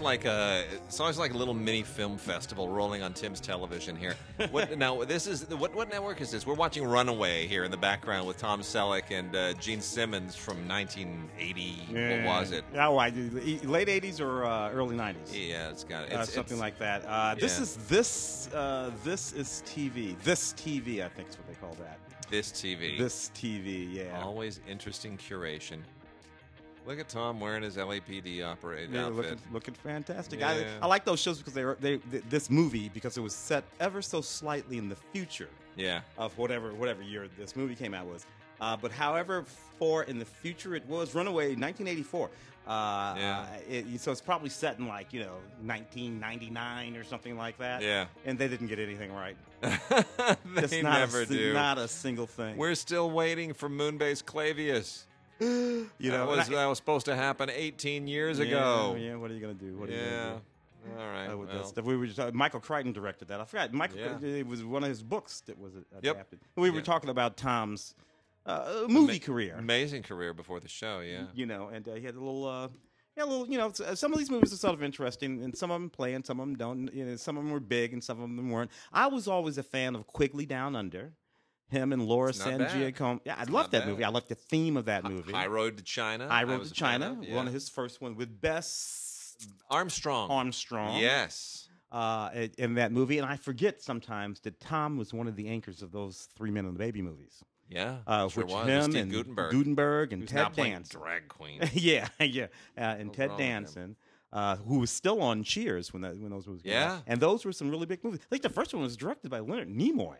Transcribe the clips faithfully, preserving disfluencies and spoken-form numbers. always like a it's always like a little mini film festival rolling on Tim's television here. What, now this is what what network is this? We're watching Runaway here in the background with Tom Selleck and uh, Gene Simmons from nineteen eighty. Yeah. What was it? Oh, I, late eighties or uh, early nineties. Yeah, it's got it. It's, uh, something it's, like that. Uh, this yeah. is this uh, this is T V. This T V, I think is what they call that. This T V. This T V. Yeah. Always interesting curation. Look at Tom wearing his L A P D operating yeah, outfit. Looking, looking fantastic. Yeah. I, I like those shows because they were they, they this movie because it was set ever so slightly in the future. Yeah. Of whatever whatever year this movie came out was, uh, but however far in the future it was. Runaway, nineteen eighty-four. Uh, yeah. Uh, it, so it's probably set in like you know nineteen ninety-nine or something like that. Yeah. And they didn't get anything right. they Just not never a, do. Not a single thing. We're still waiting for Moonbase Clavius. You know, that was, I, that was supposed to happen eighteen years yeah, ago. Yeah, what are you gonna do? What are yeah. you gonna do? All right. Uh, well. That stuff. We were just, uh, Michael Crichton directed that. I forgot. Michael. Yeah. It was one of his books that was adapted. Yep. We were yeah. talking about Tom's uh, movie Ama career, amazing career before the show. Yeah. You know, and uh, he had a little, uh, yeah, a little. You know, some of these movies are sort of interesting, and some of them play, and some of them don't. You know, some of them were big, and some of them weren't. I was always a fan of Quigley Down Under. Him and Laura San Giacomo. Yeah, I loved that bad. movie. I loved the theme of that movie. High Road to China. High Road to China. Of, yeah. One of his first ones with Bess Armstrong. Armstrong. Yes. Uh, in that movie, and I forget sometimes that Tom was one of the anchors of those Three Men and a Baby movies. Yeah, uh, sure which was. him and Gutenberg, Gutenberg and Who's Ted Danson, drag queen. yeah, yeah, uh, and Ted Danson. Uh, who was still on Cheers when that when those movies. Yeah, came out. And those were some really big movies. I think the first one was directed by Leonard Nimoy.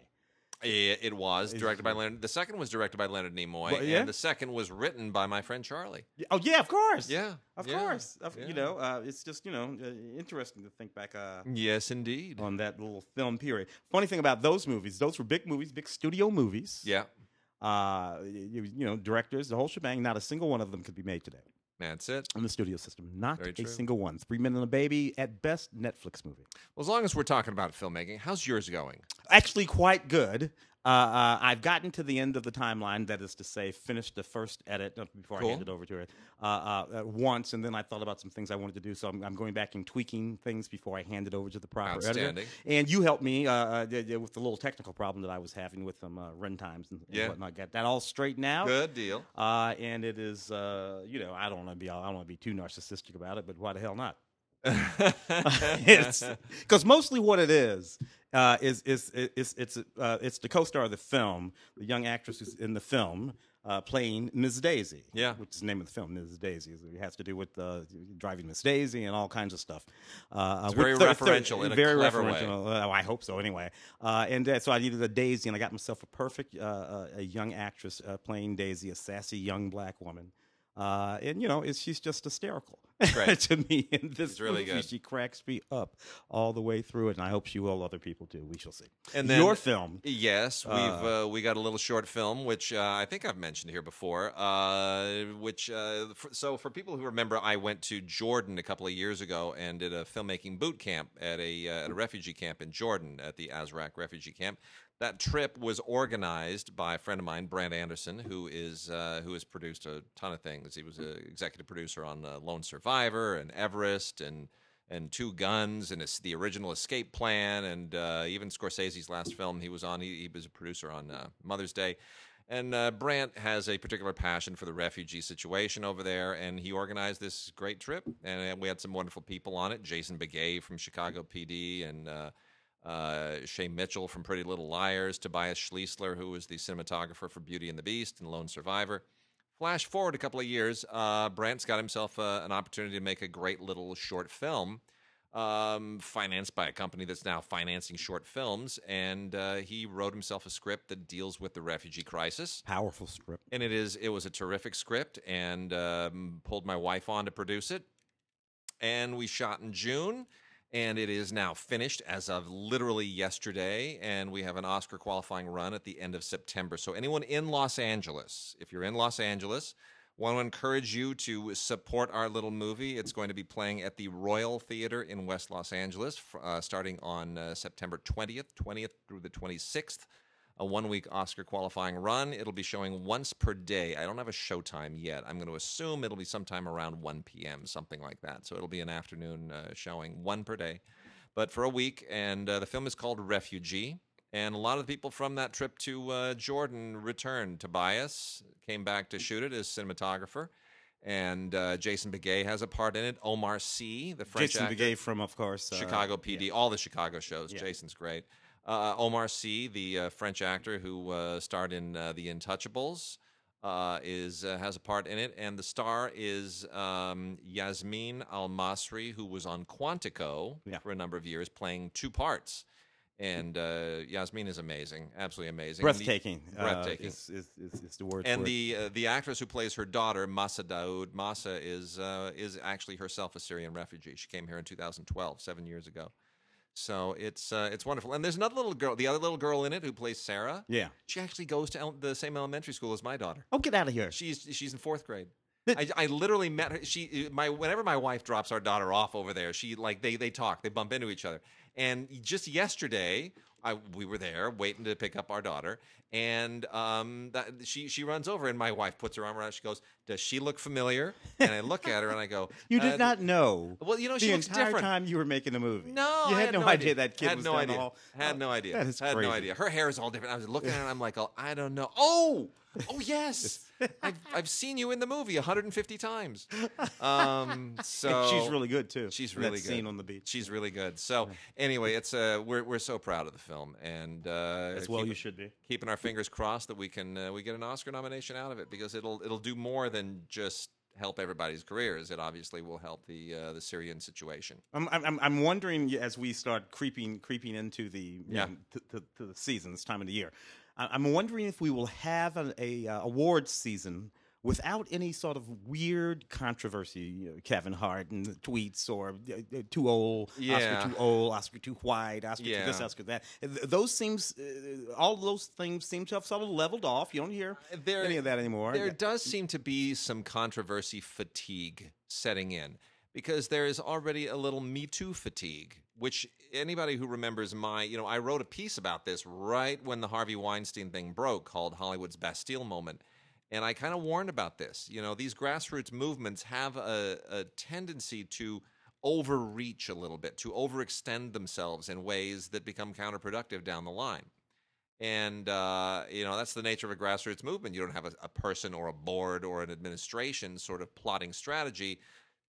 Yeah, it was directed by Leonard. The second was directed by Leonard Nimoy, well, yeah? and the second was written by my friend Charlie. Oh yeah, of course. Yeah, of yeah, course. Yeah. You know, uh, it's just you know uh, interesting to think back. Uh, yes, indeed. On that little film period. Funny thing about those movies; those were big movies, big studio movies. Yeah. Uh, you, you know, directors, the whole shebang. Not a single one of them could be made today. That's it. On the studio system. Not Very a true. single one. Three Men and a Baby, at best, Netflix movie. Well, as long as we're talking about filmmaking, how's yours going? Actually, quite good. Uh, uh, I've gotten to the end of the timeline, that is to say, finished the first edit before cool. I handed over to it uh, uh, once, and then I thought about some things I wanted to do, so I'm, I'm going back and tweaking things before I hand it over to the proper editor. And you helped me uh, uh, with the little technical problem that I was having with some uh, run times and, and yeah. whatnot. Got that all straightened out. Good deal. Uh, and it is, uh, you know, I don't want to be, I don't want to be too narcissistic about it, but why the hell not? Because mostly what it is. Uh, is is it's it's uh, it's the co-star of the film, the young actress who's in the film uh, playing Miss Daisy. Yeah, which is the name of the film, Miss Daisy. It has to do with uh, driving Miss Daisy and all kinds of stuff. Uh, it's very referential in a very clever referential. Way. Uh, I hope so. Anyway, uh, and uh, so I needed a Daisy, and I got myself a perfect uh, a young actress uh, playing Daisy, a sassy young black woman. Uh, and, you know, it's, she's just hysterical to me in this really movie. Good. She cracks me up all the way through it, and I hope she will other people, too. We shall see. And then, your film. Yes, uh, we've uh, we got a little short film, which uh, I think I've mentioned here before. Uh, which uh, for, So for people who remember, I went to Jordan a couple of years ago and did a filmmaking boot camp at a, uh, at a refugee camp in Jordan at the Azraq refugee camp. That trip was organized by a friend of mine, Brent Anderson, who is uh, who has produced a ton of things. He was an executive producer on uh, Lone Survivor and Everest and and Two Guns and the original Escape Plan and uh, even Scorsese's last film he was on. He, he was a producer on uh, Mother's Day. And uh, Brant has a particular passion for the refugee situation over there, and he organized this great trip. And we had some wonderful people on it, Jason Begay from Chicago P D and... Uh, Uh, Shay Mitchell from Pretty Little Liars, Tobias Schleisler, who was the cinematographer for Beauty and the Beast and Lone Survivor. Flash forward a couple of years, uh, Brant's got himself uh, an opportunity to make a great little short film, um, financed by a company that's now financing short films, and uh, he wrote himself a script that deals with the refugee crisis. Powerful script. And it is. It was a terrific script, and um, pulled my wife on to produce it. And we shot in June. And it is now finished as of literally yesterday, and we have an Oscar qualifying run at the end of September. So anyone in Los Angeles, if you're in Los Angeles, I want to encourage you to support our little movie. It's going to be playing at the Royal Theater in West Los Angeles uh, starting on uh, September twentieth, twentieth through the twenty-sixth. a one-week Oscar qualifying run. It'll be showing once per day. I don't have a showtime yet. I'm going to assume it'll be sometime around one p.m., something like that. So it'll be an afternoon uh, showing, one per day, but for a week. And uh, the film is called Refugee. And a lot of the people from that trip to uh, Jordan returned. Tobias came back to shoot it as cinematographer. And uh, Jason Begay has a part in it. Omar Sy, the French Jason actor. Jason Begay from, of course, uh, Chicago P D, yeah. all the Chicago shows. Yeah. Jason's great. Uh, Omar Sy, the uh, French actor who uh, starred in uh, The Untouchables, uh, is uh, has a part in it. And the star is um, Yasmine Al-Masri, who was on Quantico yeah. for a number of years, playing two parts. And uh, Yasmine is amazing, absolutely amazing, breathtaking. The, breathtaking uh, is, is, is, is the word. And for the it. Uh, the actress who plays her daughter, Masa Daoud, Masa is uh, is actually herself a Syrian refugee. She came here in two thousand twelve, seven years ago. So it's uh, it's wonderful. And there's another little girl, the other little girl in it who plays Sarah. Yeah, she actually goes to el the same elementary school as my daughter. Oh, get out of here! She's she's in fourth grade. I, I literally met her. She, my, whenever my wife drops our daughter off over there, she like they they talk, they bump into each other. And just yesterday, I we were there waiting to pick up our daughter, and um, that, she she runs over, and my wife puts her arm around. She goes, "Does she look familiar?" And I look at her, and I go, "You did uh, not know." Well, you know, the she looks different. Time you were making the movie, no, you had, had no idea, idea that kid had was no idea. All, had uh, no idea. That is had crazy. No idea. Her hair is all different. I was looking at her, and I'm like, "Oh, I don't know." Oh. Oh, yes. I've, I've seen you in the movie one hundred fifty times. Um, so and she's really good, too. She's really that good. Scene on the beach. She's really good. So anyway, it's uh, we're, we're so proud of the film. And, uh, as well keep, you should be. Keeping our fingers crossed that we can uh, we get an Oscar nomination out of it, because it'll, it'll do more than just help everybody's careers. It obviously will help the uh, the Syrian situation. I'm I'm I'm wondering, as we start creeping creeping into the you yeah. know, to, to, to the season, this time of the year, I'm wondering if we will have an a, uh, awards season without any sort of weird controversy, you know, Kevin Hart and the tweets, or uh, too old, yeah. Oscar too old, Oscar too white, Oscar yeah. too this, Oscar that. Those seems, uh, all those things seem to have sort of leveled off. You don't hear there, any of that anymore. There yeah. does seem to be some controversy fatigue setting in, because there is already a little Me Too fatigue, which anybody who remembers my, you know, I wrote a piece about this right when the Harvey Weinstein thing broke, called Hollywood's Bastille Moment. And I kind of warned about this. You know, these grassroots movements have a, a tendency to overreach a little bit, to overextend themselves in ways that become counterproductive down the line. And, uh, you know, that's the nature of a grassroots movement. You don't have a, a person or a board or an administration sort of plotting strategy.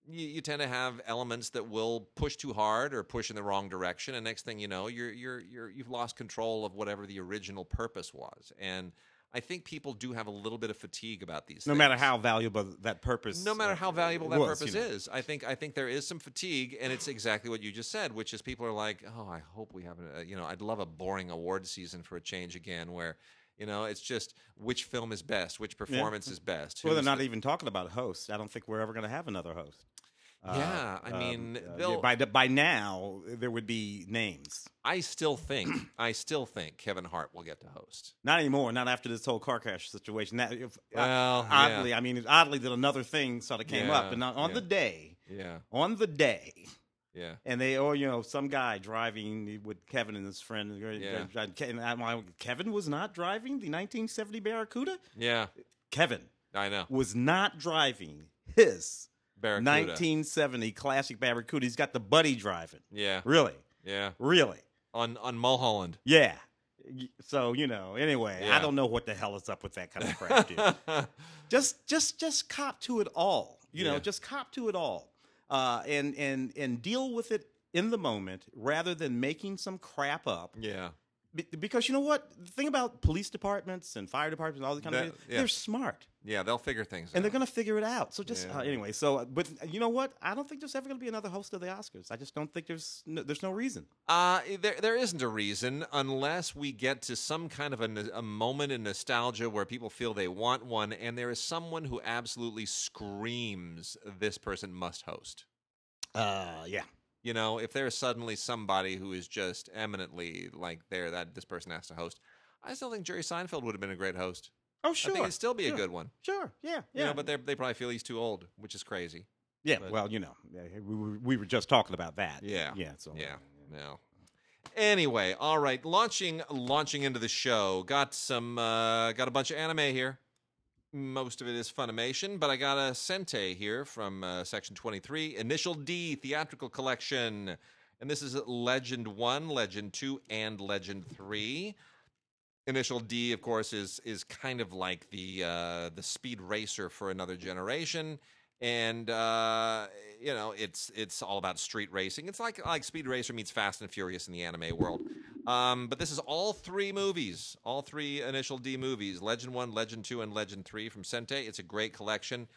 You, you tend to have elements that will push too hard or push in the wrong direction, and next thing you know, you're you're you're you've lost control of whatever the original purpose was. And I think people do have a little bit of fatigue about these things. No matter how valuable that purpose, no matter how valuable that purpose is, I think I think there is some fatigue, and it's exactly what you just said, which is people are like, oh, I hope we haven't. Uh, you know, I'd love a boring award season for a change again, where. You know, it's just which film is best, which performance yeah. is best. Well, they're not the... even talking about hosts. I don't think we're ever going to have another host. Yeah, uh, I mean, um, uh, by by now there would be names. I still think, I still think Kevin Hart will get to host. Not anymore. Not after this whole car crash situation. That if, well, I, oddly, yeah. I mean, it's oddly that another thing sort of came yeah, up, and on yeah. the day, yeah, on the day. Yeah, and they, or you know, some guy driving with Kevin and his friend. Yeah. And I'm like, Kevin was not driving the nineteen seventy Barracuda. Yeah, Kevin, I know, was not driving his Barracuda. nineteen seventy classic Barracuda. He's got the buddy driving. Yeah, really. Yeah, really. On on Mulholland. Yeah. So you know, anyway, yeah. I don't know what the hell is up with that kind of crap, dude. just just just cop to it all. You yeah. know, just cop to it all. Uh, and and and deal with it in the moment rather than making some crap up. Yeah, Be because you know what? The thing about police departments and fire departments and all the kind that, of things, yeah. they're smart. Yeah, they'll figure things, and out. And they're gonna figure it out. So just yeah. uh, anyway. So, but you know what? I don't think there's ever gonna be another host of the Oscars. I just don't think there's no, there's no reason. Uh, there there isn't a reason unless we get to some kind of a, a moment in nostalgia where people feel they want one, and there is someone who absolutely screams, "This person must host." Uh, yeah. You know, if there's suddenly somebody who is just eminently like there that this person has to host, I still think Jerry Seinfeld would have been a great host. Oh, sure. I think it'd still be sure. a good one. Sure, yeah, yeah. You know, but they probably feel he's too old, which is crazy. Yeah, but, well, you know, we were, we were just talking about that. Yeah. Yeah, so. Yeah, no. Anyway, all right, launching launching into the show. Got some uh, got a bunch of anime here. Most of it is Funimation, but I got a Sentai here from uh, Section twenty-three, Initial D Theatrical Collection. And this is Legend one, Legend two, and Legend three. Initial D, of course, is is kind of like the uh, the Speed Racer for another generation. And, uh, you know, it's it's all about street racing. It's like, like Speed Racer meets Fast and Furious in the anime world. Um, but this is all three movies, all three Initial D movies, Legend one, Legend two, and Legend three from Sentai. It's a great collection.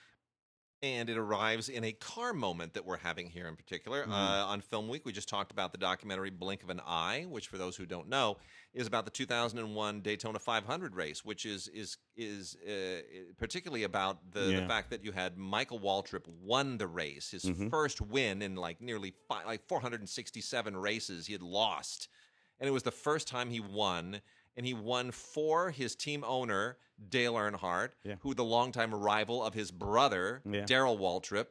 And it arrives in a car moment that we're having here in particular. Mm-hmm. uh, on Film Week, we just talked about the documentary Blink of an Eye, which, for those who don't know, is about the two thousand one Daytona five hundred race, which is is is uh, particularly about the, yeah. the fact that you had Michael Waltrip won the race, his mm-hmm. first win in like nearly five, like four hundred sixty-seven races he had lost, and it was the first time he won. And he won for his team owner, Dale Earnhardt, yeah. who the longtime rival of his brother, yeah. Darrell Waltrip,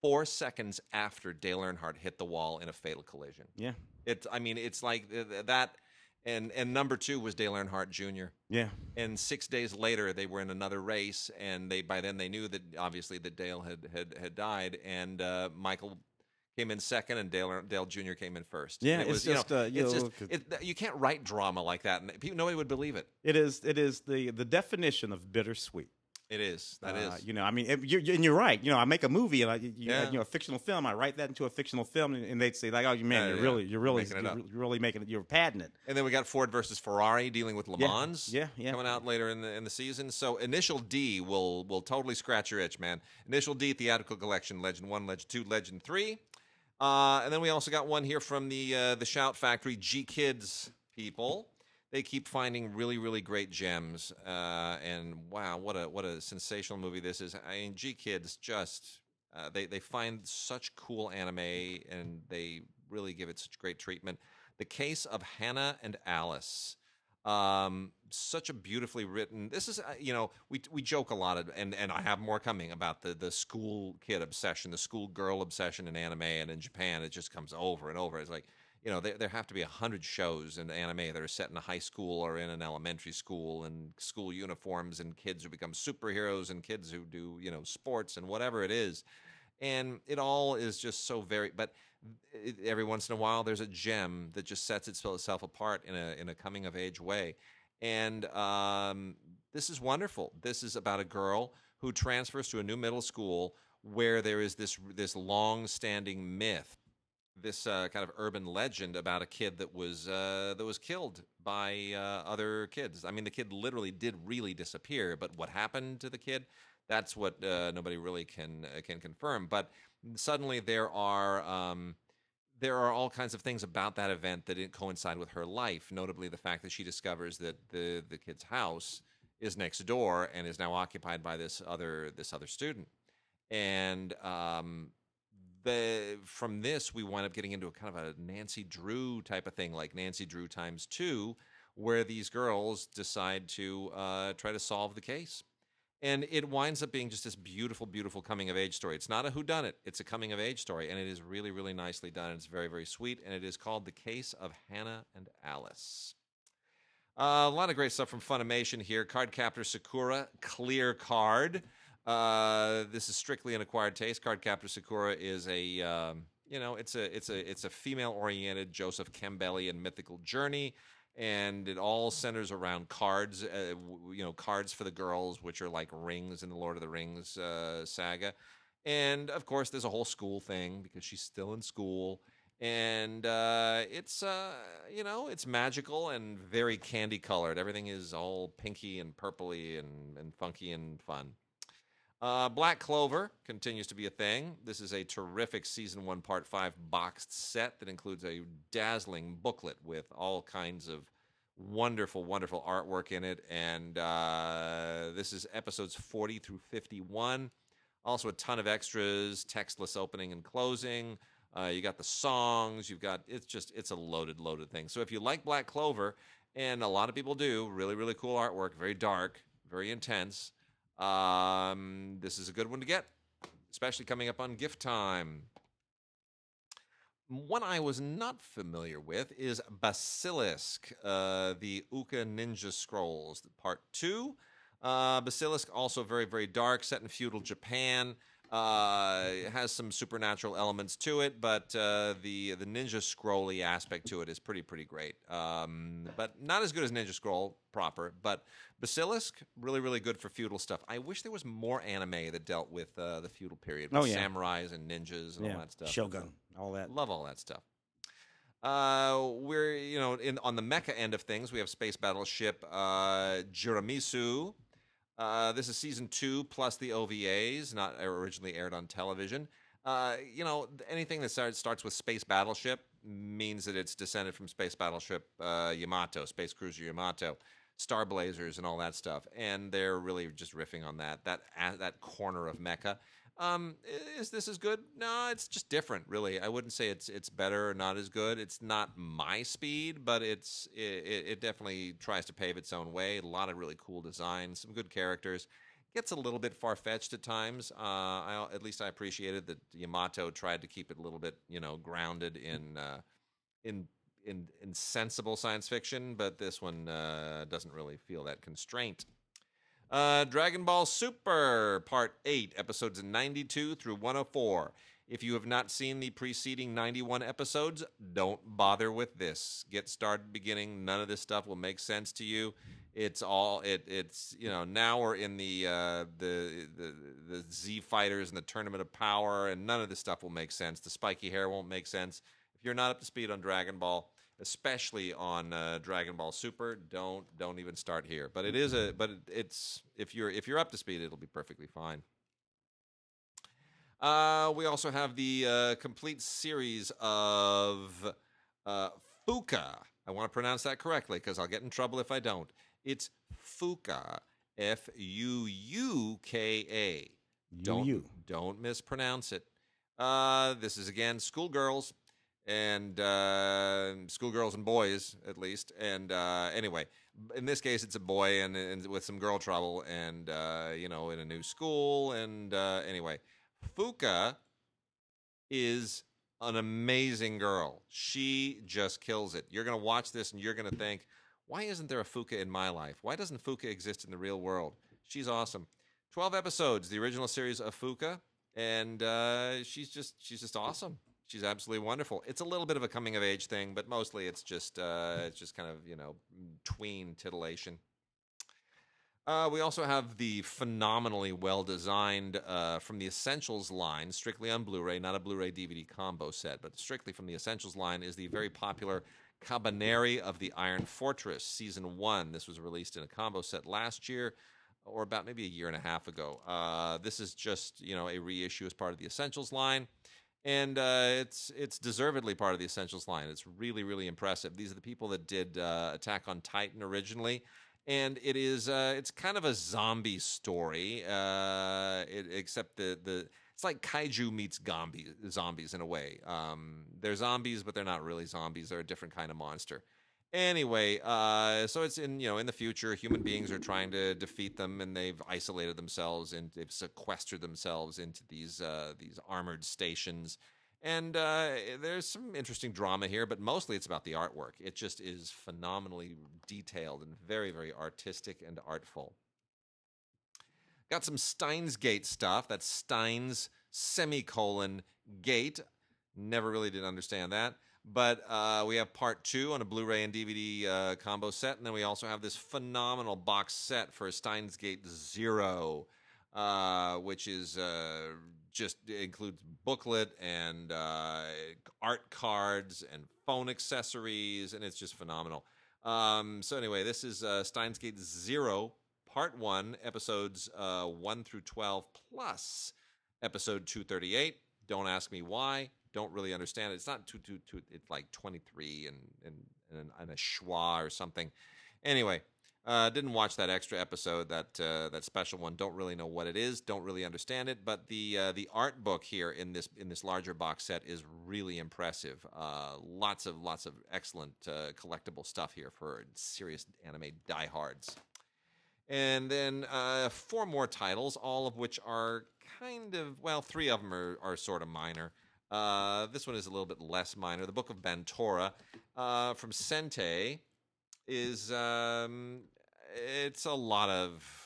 four seconds after Dale Earnhardt hit the wall in a fatal collision. Yeah. It's, I mean, it's like that. And, and number two was Dale Earnhardt Junior Yeah. And six days later, they were in another race. And they by then they knew that, obviously, that Dale had, had, had died. And uh, Michael came in second, and Dale Dale Junior came in first. Yeah, it was, it's just you know, uh, you, it's just, it, you can't write drama like that, and people, nobody would believe it. It is it is the the definition of bittersweet. It is that uh, is you know I mean it, you're, and you're right. You know I make a movie and I you, yeah. you know a fictional film. I write that into a fictional film, and, and they'd say like, oh man, uh, you're yeah. really you're really you're, you're really making it. You're padding it. And then we got Ford versus Ferrari dealing with Le Mans. Yeah, yeah, yeah. coming out later in the in the season. So Initial D will will totally scratch your itch, man. Initial D Theatrical Collection: Legend One, Legend Two, Legend Three. Uh, and then we also got one here from the uh, the Shout Factory, GKids people. They keep finding really, really great gems. Uh, and wow, what a what a sensational movie this is. I mean, GKids just uh, they they find such cool anime, and they really give it such great treatment. The Case of Hannah and Alice. Um, such a beautifully written. This is, uh, you know, we we joke a lot, of, and and I have more coming about the the school kid obsession, the school girl obsession in anime, and in Japan it just comes over and over. It's like, you know, there there have to be a hundred shows in anime that are set in a high school or in an elementary school, and school uniforms, and kids who become superheroes, and kids who do you know sports and whatever it is, and it all is just so very, but. Every once in a while, there's a gem that just sets itself apart in a in a coming of age way, and um, this is wonderful. This is about a girl who transfers to a new middle school where there is this this long standing myth, this uh, kind of urban legend about a kid that was uh, that was killed by uh, other kids. I mean, the kid literally did really disappear, but what happened to the kid? That's what uh, nobody really can uh, can confirm, but. Suddenly, there are um, there are all kinds of things about that event that didn't coincide with her life. Notably, the fact that she discovers that the the kid's house is next door and is now occupied by this other this other student. And um, the from this, we wind up getting into a kind of a Nancy Drew type of thing, like Nancy Drew times two, where these girls decide to uh, try to solve the case. And it winds up being just this beautiful, beautiful coming-of-age story. It's not a whodunit. It's a coming-of-age story, and it is really, really nicely done. It's very, very sweet, and it is called The Case of Hannah and Alice. Uh, a lot of great stuff from Funimation here. Cardcaptor Sakura, Clear Card. Uh, this is strictly an acquired taste. Cardcaptor Sakura is a, um, you know, it's a, it's a, it's a female-oriented Joseph Campbellian mythical journey. And it all centers around cards, uh, you know, cards for the girls, which are like rings in the Lord of the Rings uh, saga. And, of course, there's a whole school thing because she's still in school. And uh, it's, uh, you know, it's magical and very candy-colored. Everything is all pinky and purpley and, and funky and fun. Uh, Black Clover continues to be a thing. This is a terrific Season one, Part five boxed set that includes a dazzling booklet with all kinds of wonderful, wonderful artwork in it. And uh, this is episodes forty through fifty-one. Also a ton of extras, textless opening and closing. Uh, you got the songs. You've got, it's just, it's a loaded, loaded thing. So if you like Black Clover, and a lot of people do, really, really cool artwork, very dark, very intense. Um, this is a good one to get, especially coming up on gift time. One I was not familiar with is Basilisk, uh, the Uka Ninja Scrolls, part two. Uh, Basilisk, also very, very dark, set in feudal Japan. Uh, it has some supernatural elements to it, but uh, the the ninja scrolly aspect to it is pretty, pretty great. Um, but not as good as Ninja Scroll proper, but Basilisk, really, really good for feudal stuff. I wish there was more anime that dealt with uh, the feudal period, with oh, yeah. samurais and ninjas and yeah. all that stuff. Shogun, all that. Love all that stuff. Uh, we're, you know, in on the mecha end of things, we have Space Battleship uh, Jiramisu. Uh, this is season two plus the O V As, not originally aired on television. Uh, you know, anything that starts, starts with Space Battleship means that it's descended from Space Battleship uh, Yamato, Space Cruiser Yamato, Star Blazers, and all that stuff. And they're really just riffing on that that uh, that corner of mecha. Um, is this as good? No, it's just different, really. I wouldn't say it's it's better or not as good. It's not my speed, but it's it, it definitely tries to pave its own way. A lot of really cool designs, some good characters. Gets a little bit far-fetched at times. Uh, I, at least I appreciated that Yamato tried to keep it a little bit, you know, grounded in uh, in, in in sensible science fiction, but this one uh, doesn't really feel that constraint. Uh, Dragon Ball Super, Part eight, episodes ninety-two through one oh four. If you have not seen the preceding ninety-one episodes, don't bother with this. Get started beginning. None of this stuff will make sense to you. It's all, it, it's, you know, now we're in the, uh, the, the, the Z Fighters and the Tournament of Power, and none of this stuff will make sense. The spiky hair won't make sense. If you're not up to speed on Dragon Ball, especially on uh, Dragon Ball Super, don't don't even start here. But it is a but it, it's if you're if you're up to speed, it'll be perfectly fine. Uh, we also have the uh, complete series of uh, Fuka. I want to pronounce that correctly because I'll get in trouble if I don't. It's Fuka, F U U K A. Don't don't mispronounce it. Uh, this is again schoolgirls. And uh, schoolgirls and boys, at least. And uh, anyway, in this case, it's a boy and, and with some girl trouble, and uh, you know, in a new school. And uh, anyway, Fuka is an amazing girl. She just kills it. You're gonna watch this, and you're gonna think, "Why isn't there a Fuka in my life? Why doesn't Fuka exist in the real world?" She's awesome. Twelve episodes, the original series of Fuka, and uh, she's just she's just awesome. She's absolutely wonderful. It's a little bit of a coming-of-age thing, but mostly it's just uh, it's just kind of, you know, tween titillation. Uh, we also have the phenomenally well-designed, uh, from the Essentials line, strictly on Blu-ray, not a Blu-ray D V D combo set, but strictly from the Essentials line is the very popular Cabaneri of the Iron Fortress, Season one. This was released in a combo set last year, or about maybe a year and a half ago. Uh, this is just, you know, a reissue as part of the Essentials line. And uh, it's it's deservedly part of the Essentials line. It's really, really impressive. These are the people that did uh, Attack on Titan originally. And it is uh, it's kind of a zombie story, uh, it, except the, the it's like kaiju meets gombi, zombies in a way. Um, they're zombies, but they're not really zombies. They're a different kind of monster. Anyway, uh, so it's in, you know, in the future, human beings are trying to defeat them, and they've isolated themselves and they've sequestered themselves into these uh, these armored stations. And uh, there's some interesting drama here, but mostly it's about the artwork. It just is phenomenally detailed and very, very artistic and artful. Got some Steins;Gate stuff. That's Steins semicolon Gate. Never really did understand that. But uh, we have part two on a Blu-ray and D V D uh, combo set, and then we also have this phenomenal box set for Steins;Gate Zero, uh, which is uh, just includes booklet and uh, art cards and phone accessories, and it's just phenomenal. Um, so anyway, this is uh, Steins;Gate Zero, part one, episodes uh, one through twelve, plus episode two thirty-eight. Don't ask me why. Don't really understand it. It's not two, two, two. It's like twenty-three and and and a schwa or something. Anyway, uh, didn't watch that extra episode, that uh, that special one. Don't really know what it is. Don't really understand it. But the uh, the art book here in this in this larger box set is really impressive. Uh, lots of lots of excellent uh, collectible stuff here for serious anime diehards. And then uh, four more titles, all of which are kind of well, three of them are, are sort of minor. Uh, this one is a little bit less minor. The Book of Bantora uh, from Sentai is um, it's a lot of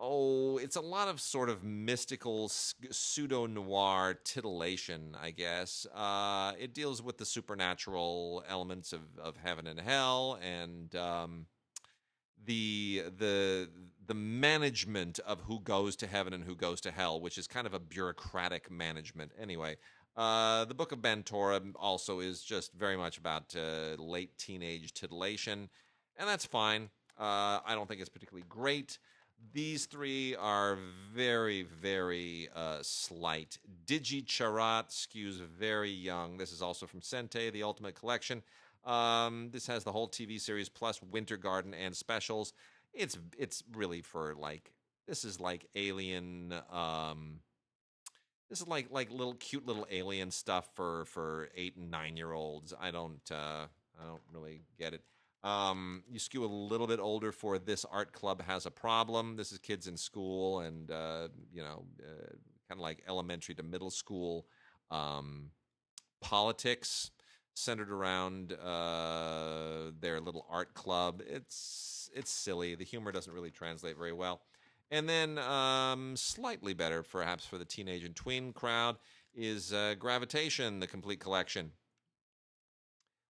oh, it's a lot of sort of mystical pseudo noir titillation, I guess. Uh, it deals with the supernatural elements of of heaven and hell, and um, the the the management of who goes to heaven and who goes to hell, which is kind of a bureaucratic management. Anyway, uh, the Book of Bantora also is just very much about uh, late teenage titillation, and that's fine. Uh, I don't think it's particularly great. These three are very, very uh, slight. Digi Charat skews very young. This is also from Sentai, The Ultimate Collection. Um, this has the whole T V series plus Winter Garden and specials. It's it's really for like this is like alien um this is like like little cute little alien stuff for for eight and nine year olds. I don't uh I don't really get it. Um you skew a little bit older for This Art Club Has a Problem. This is kids in school and uh you know uh, kind of like elementary to middle school um politics centered around uh, their little art club. It's it's silly. The humor doesn't really translate very well. And then um, slightly better, perhaps, for the teenage and tween crowd is uh, Gravitation, The Complete Collection,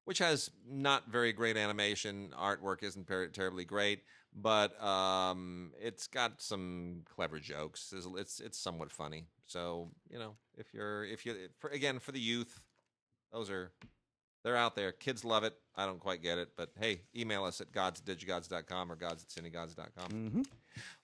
which has not very great animation. Artwork isn't ter terribly great, but um, it's got some clever jokes. It's, it's it's somewhat funny. So you know, if you're if you for, again for the youth, those are. They're out there. Kids love it. I don't quite get it, but hey, email us at gods at digigods dot com or gods at cinegods dot com. Mm-hmm.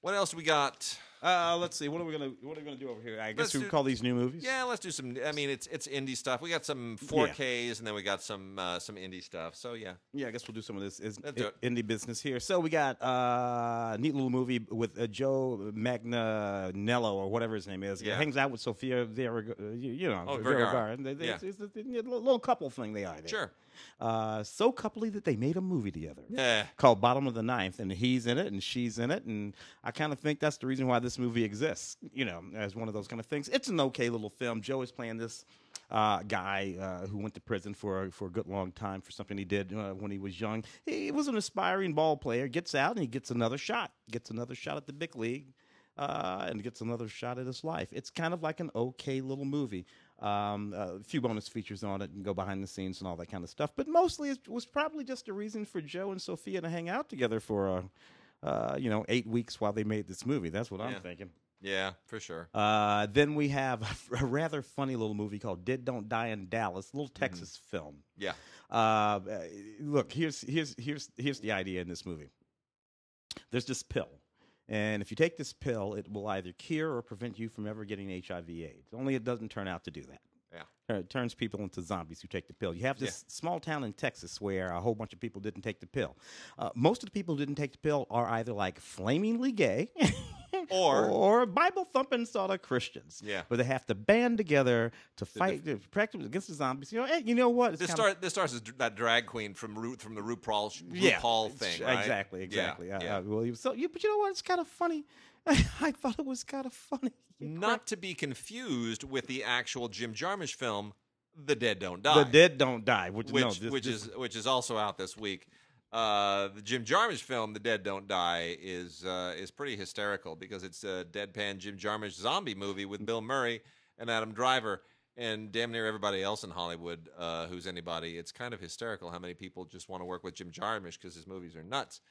What else we got? Uh, let's see. What are we gonna What are we gonna do over here? I guess we call these new movies. Yeah, let's do some. I mean, it's it's indie stuff. We got some four Ks, yeah. And then we got some uh, some indie stuff. So yeah, yeah. I guess we'll do some of this is, it, it. indie business here. So we got uh, a neat little movie with uh, Joe Manganiello or whatever his name is. Yeah. He hangs out with Sophia. There, uh, you, you know, oh, Vergara. They, they, yeah. It's, it's a little couple thing they are. There. Sure. Uh, so coupley that they made a movie together yeah. called Bottom of the Ninth, and he's in it and she's in it, and I kind of think that's the reason why this movie exists, you know, as one of those kind of things. It's an okay little film. Joe is playing this uh, guy uh, who went to prison for, for a good long time for something he did uh, when he was young. He was an aspiring ball player, gets out, and he gets another shot, gets another shot at the big league, uh, and gets another shot at his life. It's kind of like an okay little movie. Um, a few bonus features on it and go behind the scenes and all that kind of stuff. But mostly it was probably just a reason for Joe and Sophia to hang out together for, uh, uh, you know, eight weeks while they made this movie. That's what yeah. I'm thinking. Yeah, for sure. Uh, then we have a rather funny little movie called Dead Don't Die in Dallas, a little Texas mm-hmm. film. Yeah. Uh, look, here's, here's, here's, here's the idea in this movie. There's this pill. And if you take this pill, it will either cure or prevent you from ever getting H I V AIDS. Only it doesn't turn out to do that. Yeah. It turns people into zombies who take the pill. You have this yeah. small town in Texas where a whole bunch of people didn't take the pill. Uh, most of the people who didn't take the pill are either like flamingly gay or, or Bible-thumping sort of Christians. Yeah. But they have to band together to fight the, the, practice against the zombies. You know, hey, you know what? It's this, start, this starts as that drag queen from, root, from the RuPaul, RuPaul yeah, thing, right? Exactly, exactly. Yeah, uh, yeah. Uh, well, so, you, but you know what? It's kind of funny. I thought it was kind of funny. You're Not correct. to be confused with the actual Jim Jarmusch film, The Dead Don't Die. The Dead Don't Die, which, which, no, this, which this. is which is also out this week. Uh, the Jim Jarmusch film, The Dead Don't Die, is uh, is pretty hysterical because it's a deadpan Jim Jarmusch zombie movie with Bill Murray and Adam Driver and damn near everybody else in Hollywood uh, who's anybody. It's kind of hysterical how many people just want to work with Jim Jarmusch because his movies are nuts.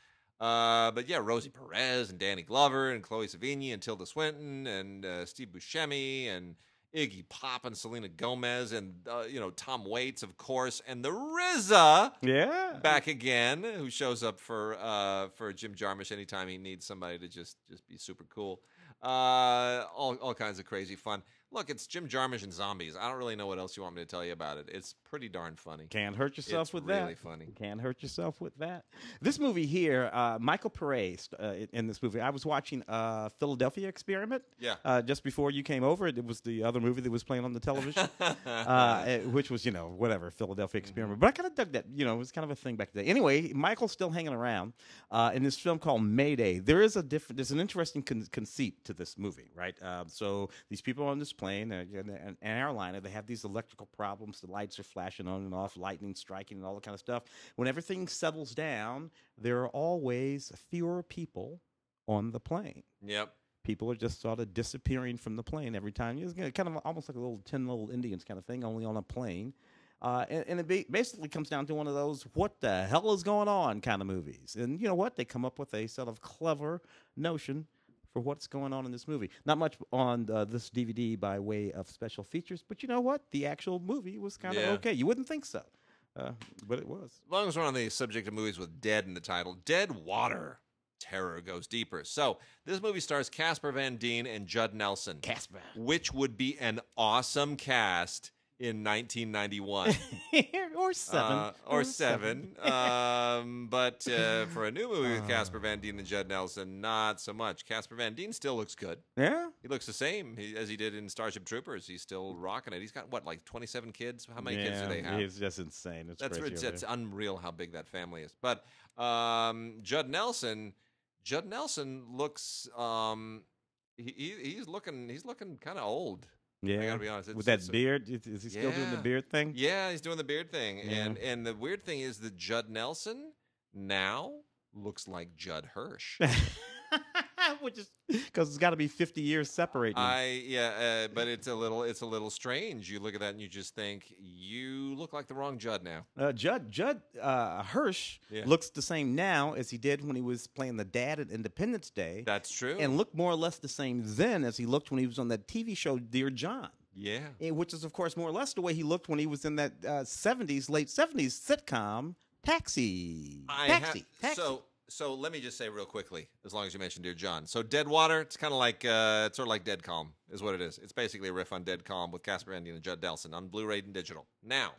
Uh, but yeah, Rosie Perez and Danny Glover and Chloe Sevigny and Tilda Swinton and uh, Steve Buscemi and Iggy Pop and Selena Gomez and uh, you know Tom Waits, of course, and the R Z A yeah back again, who shows up for uh, for Jim Jarmusch anytime he needs somebody to just just be super cool. Uh, all all kinds of crazy fun. Look, it's Jim Jarmusch and zombies. I don't really know what else you want me to tell you about it. It's pretty darn funny. Can't hurt yourself it's with really that. Really funny. Can't hurt yourself with that. This movie here, uh, Michael Paré uh, in this movie. I was watching uh, Philadelphia Experiment. Yeah. Uh, just before you came over, it was the other movie that was playing on the television, uh, it, which was you know whatever Philadelphia Experiment. Mm-hmm. But I kind of dug that. You know, it was kind of a thing back then. Anyway, Michael's still hanging around uh, in this film called Mayday. There is a different. There's an interesting con conceit to this movie, right? Uh, so these people on this plane, an airliner, they have these electrical problems. The lights are flashing on and off, lightning striking and all that kind of stuff. When everything settles down, there are always fewer people on the plane. Yep. People are just sort of disappearing from the plane every time. It's kind of almost like a little ten Little Indians kind of thing, only on a plane. Uh, and, and it be, basically comes down to one of those what the hell is going on kind of movies. And you know what? They come up with a sort of clever notion for what's going on in this movie. Not much on uh, this D V D by way of special features, but you know what? The actual movie was kind of yeah. okay. You wouldn't think so, uh, but it was. As long as we're on the subject of movies with dead in the title, Dead Water. Terror goes deeper. So this movie stars Casper Van Dien and Judd Nelson. Casper. Which would be an awesome cast in nineteen ninety-one. Or seven. Uh, or, or seven. seven. um, but uh, for a new movie with uh, Casper Van Dien and Judd Nelson, not so much. Casper Van Dien still looks good. Yeah? He looks the same he, as he did in Starship Troopers. He's still rocking it. He's got, what, like twenty-seven kids? How many yeah, kids do they have? He's just insane. It's that's it's, it's unreal how big that family is. But um, Judd Nelson... Judd Nelson looks um he, he he's looking he's looking kind of old. Yeah. I got to be honest. It's, with that beard, is, is he still yeah. doing the beard thing? Yeah, he's doing the beard thing. Yeah. And and the weird thing is that Judd Nelson now looks like Judd Hirsch. Which is because it's got to be fifty years separating. I yeah, uh, but it's a little it's a little strange. You look at that and you just think you look like the wrong Judd now. Uh, Judd Judd uh, Hirsch yeah. looks the same now as he did when he was playing the dad at Independence Day. That's true, and looked more or less the same then as he looked when he was on that T V show Dear John. Yeah, and, which is of course more or less the way he looked when he was in that uh, seventies late seventies sitcom Taxi. I Taxi. Taxi. So. So let me just say real quickly, as long as you mentioned Dear John. So Dead Water, it's kind of like uh, it's sort of like Dead Calm is what it is. It's basically a riff on Dead Calm with Casper Van Dien and Judd Nelson on Blu-ray and digital. Now,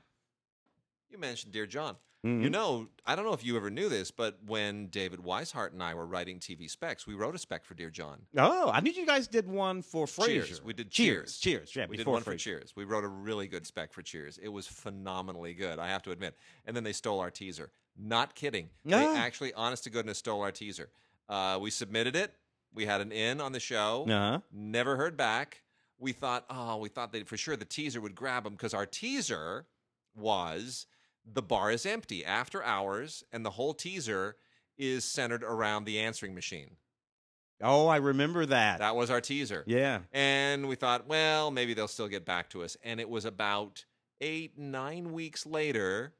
you mentioned Dear John. Mm-hmm. You know, I don't know if you ever knew this, but when David Weishart and I were writing T V specs, we wrote a spec for Dear John. Oh, I knew you guys did one for Frasier. Cheers. We did Cheers. Cheers. Cheers. Yeah, we did one Frasier. for Cheers. We wrote a really good spec for Cheers. It was phenomenally good, I have to admit. And then they stole our teaser. Not kidding. No. They actually, honest to goodness, stole our teaser. Uh, we submitted it. We had an in on the show. Uh-huh. Never heard back. We thought, oh, we thought that for sure the teaser would grab them because our teaser was... The bar is empty after hours, and the whole teaser is centered around the answering machine. Oh, I remember that. That was our teaser. Yeah. And we thought, well, maybe they'll still get back to us. And it was about eight, nine weeks later,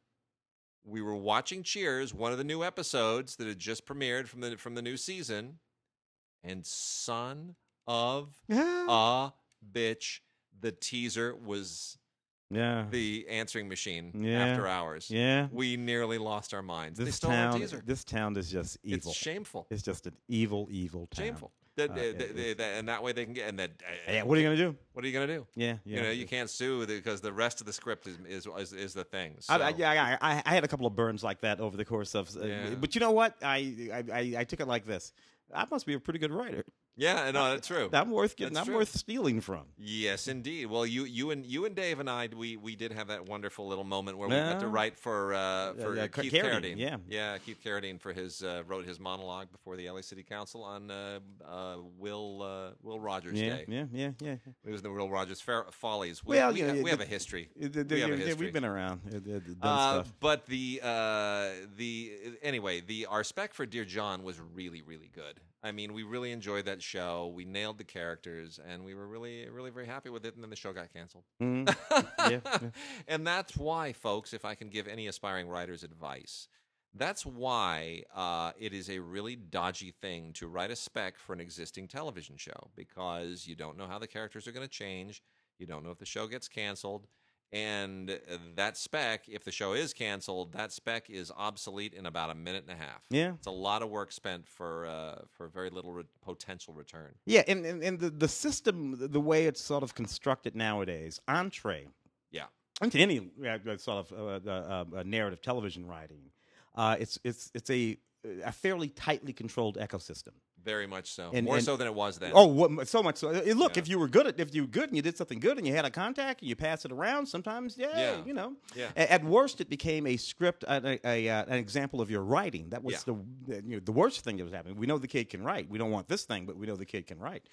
we were watching Cheers, one of the new episodes that had just premiered from the from the new season, and son of a bitch, the teaser was... Yeah. The answering machine yeah. after hours. Yeah. We nearly lost our minds. This they stole town, our teaser. This town is just evil. It's shameful. It's just an evil, evil town. Shameful. The, the, uh, the, the, the, and that way they can get. And that. Uh, yeah, what are you going to do? What are you going to do? Yeah, yeah. You know, you can't sue because the rest of the script is is is, is the thing. So. I, yeah, I, I, I had a couple of burns like that over the course of. Uh, yeah. But you know what? I, I I I took it like this. I must be a pretty good writer. Yeah, no, that's true. I'm worth getting. That's I'm true. worth stealing from. Yes, indeed. Well, you, you and you and Dave and I, we we did have that wonderful little moment where we uh, got to write for uh, for uh, Keith Carradine. Carradine. Yeah, yeah, Keith Carradine for his uh, wrote his monologue before the L A City Council on uh, uh, Will uh, Will Rogers yeah, Day. Yeah, yeah, yeah. It was the Will Rogers Follies. We, well, we, yeah, we, the, have the, the, the, we have a history. We've been around. It, it, it uh, but the uh, the anyway, the our spec for Dear John was really really good. I mean, we really enjoyed that show. We nailed the characters, and we were really, really very happy with it, and then the show got canceled. Mm. yeah, yeah. And that's why, folks, if I can give any aspiring writers advice, that's why uh, it is a really dodgy thing to write a spec for an existing television show, because you don't know how the characters are going to change. You don't know if the show gets canceled. And that spec, if the show is canceled, that spec is obsolete in about a minute and a half. Yeah. It's a lot of work spent for uh, for very little re potential return. Yeah, and, and, and the, the system, the way it's sort of constructed nowadays, entree yeah. into any uh, sort of uh, uh, uh, narrative television writing, uh, it's, it's, it's a a fairly tightly controlled ecosystem. Very much so. And, More and, so than it was then. Oh, so much so. Look, yeah. if you were good at, if you were good and you did something good and you had a contact and you passed it around, sometimes, yeah, yeah. you know. Yeah. At worst, it became a script, a, a, a, an example of your writing. That was yeah. the you know, the worst thing that was happening. We know the kid can write. We don't want this thing, but we know the kid can write.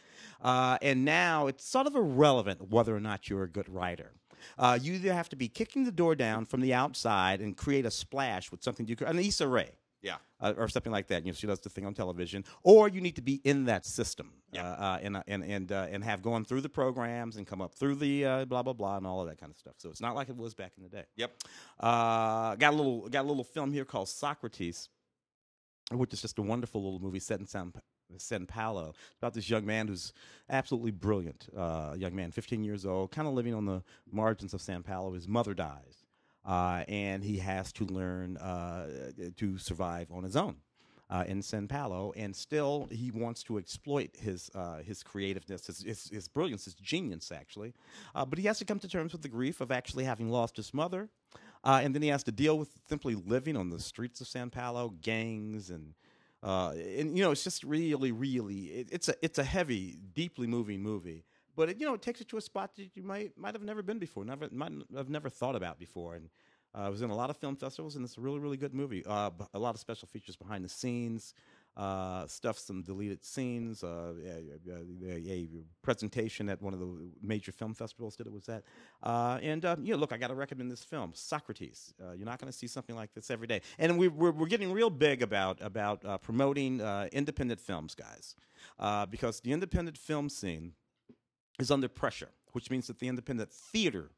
Uh, and now it's sort of irrelevant whether or not you're a good writer. Uh, you either have to be kicking the door down from the outside and create a splash with something you could, an Issa Rae. Yeah, uh, or something like that. You know, she does the thing on television. Or you need to be in that system, yeah. uh, uh, and and and uh, and have gone through the programs and come up through the uh, blah blah blah and all of that kind of stuff. So it's not like it was back in the day. Yep. Uh, got a little got a little film here called Socrates, which is just a wonderful little movie set in San San Paulo. It's about this young man who's absolutely brilliant. Uh, young man, fifteen years old, kind of living on the margins of San Paulo. His mother dies. Uh, and he has to learn uh, to survive on his own uh, in San Paulo. And still, he wants to exploit his uh, his creativeness, his, his, his brilliance, his genius, actually. Uh, but he has to come to terms with the grief of actually having lost his mother. Uh, and then he has to deal with simply living on the streets of San Paulo, gangs, and, uh, and you know, it's just really, really, it, it's, a, it's a heavy, deeply moving movie. But it, you know, it takes you to a spot that you might might have never been before, never might have never thought about before. And uh, I was in a lot of film festivals, and it's a really, really good movie. Uh, a lot of special features behind the scenes, uh, stuff, some deleted scenes, uh, a, a, a presentation at one of the major film festivals that it was at. Uh, and uh, you know, look, I got to recommend this film, Socrates. Uh, you're not going to see something like this every day. And we, we're we're getting real big about about uh, promoting uh, independent films, guys, uh, because the independent film scene is under pressure, which means that the independent theater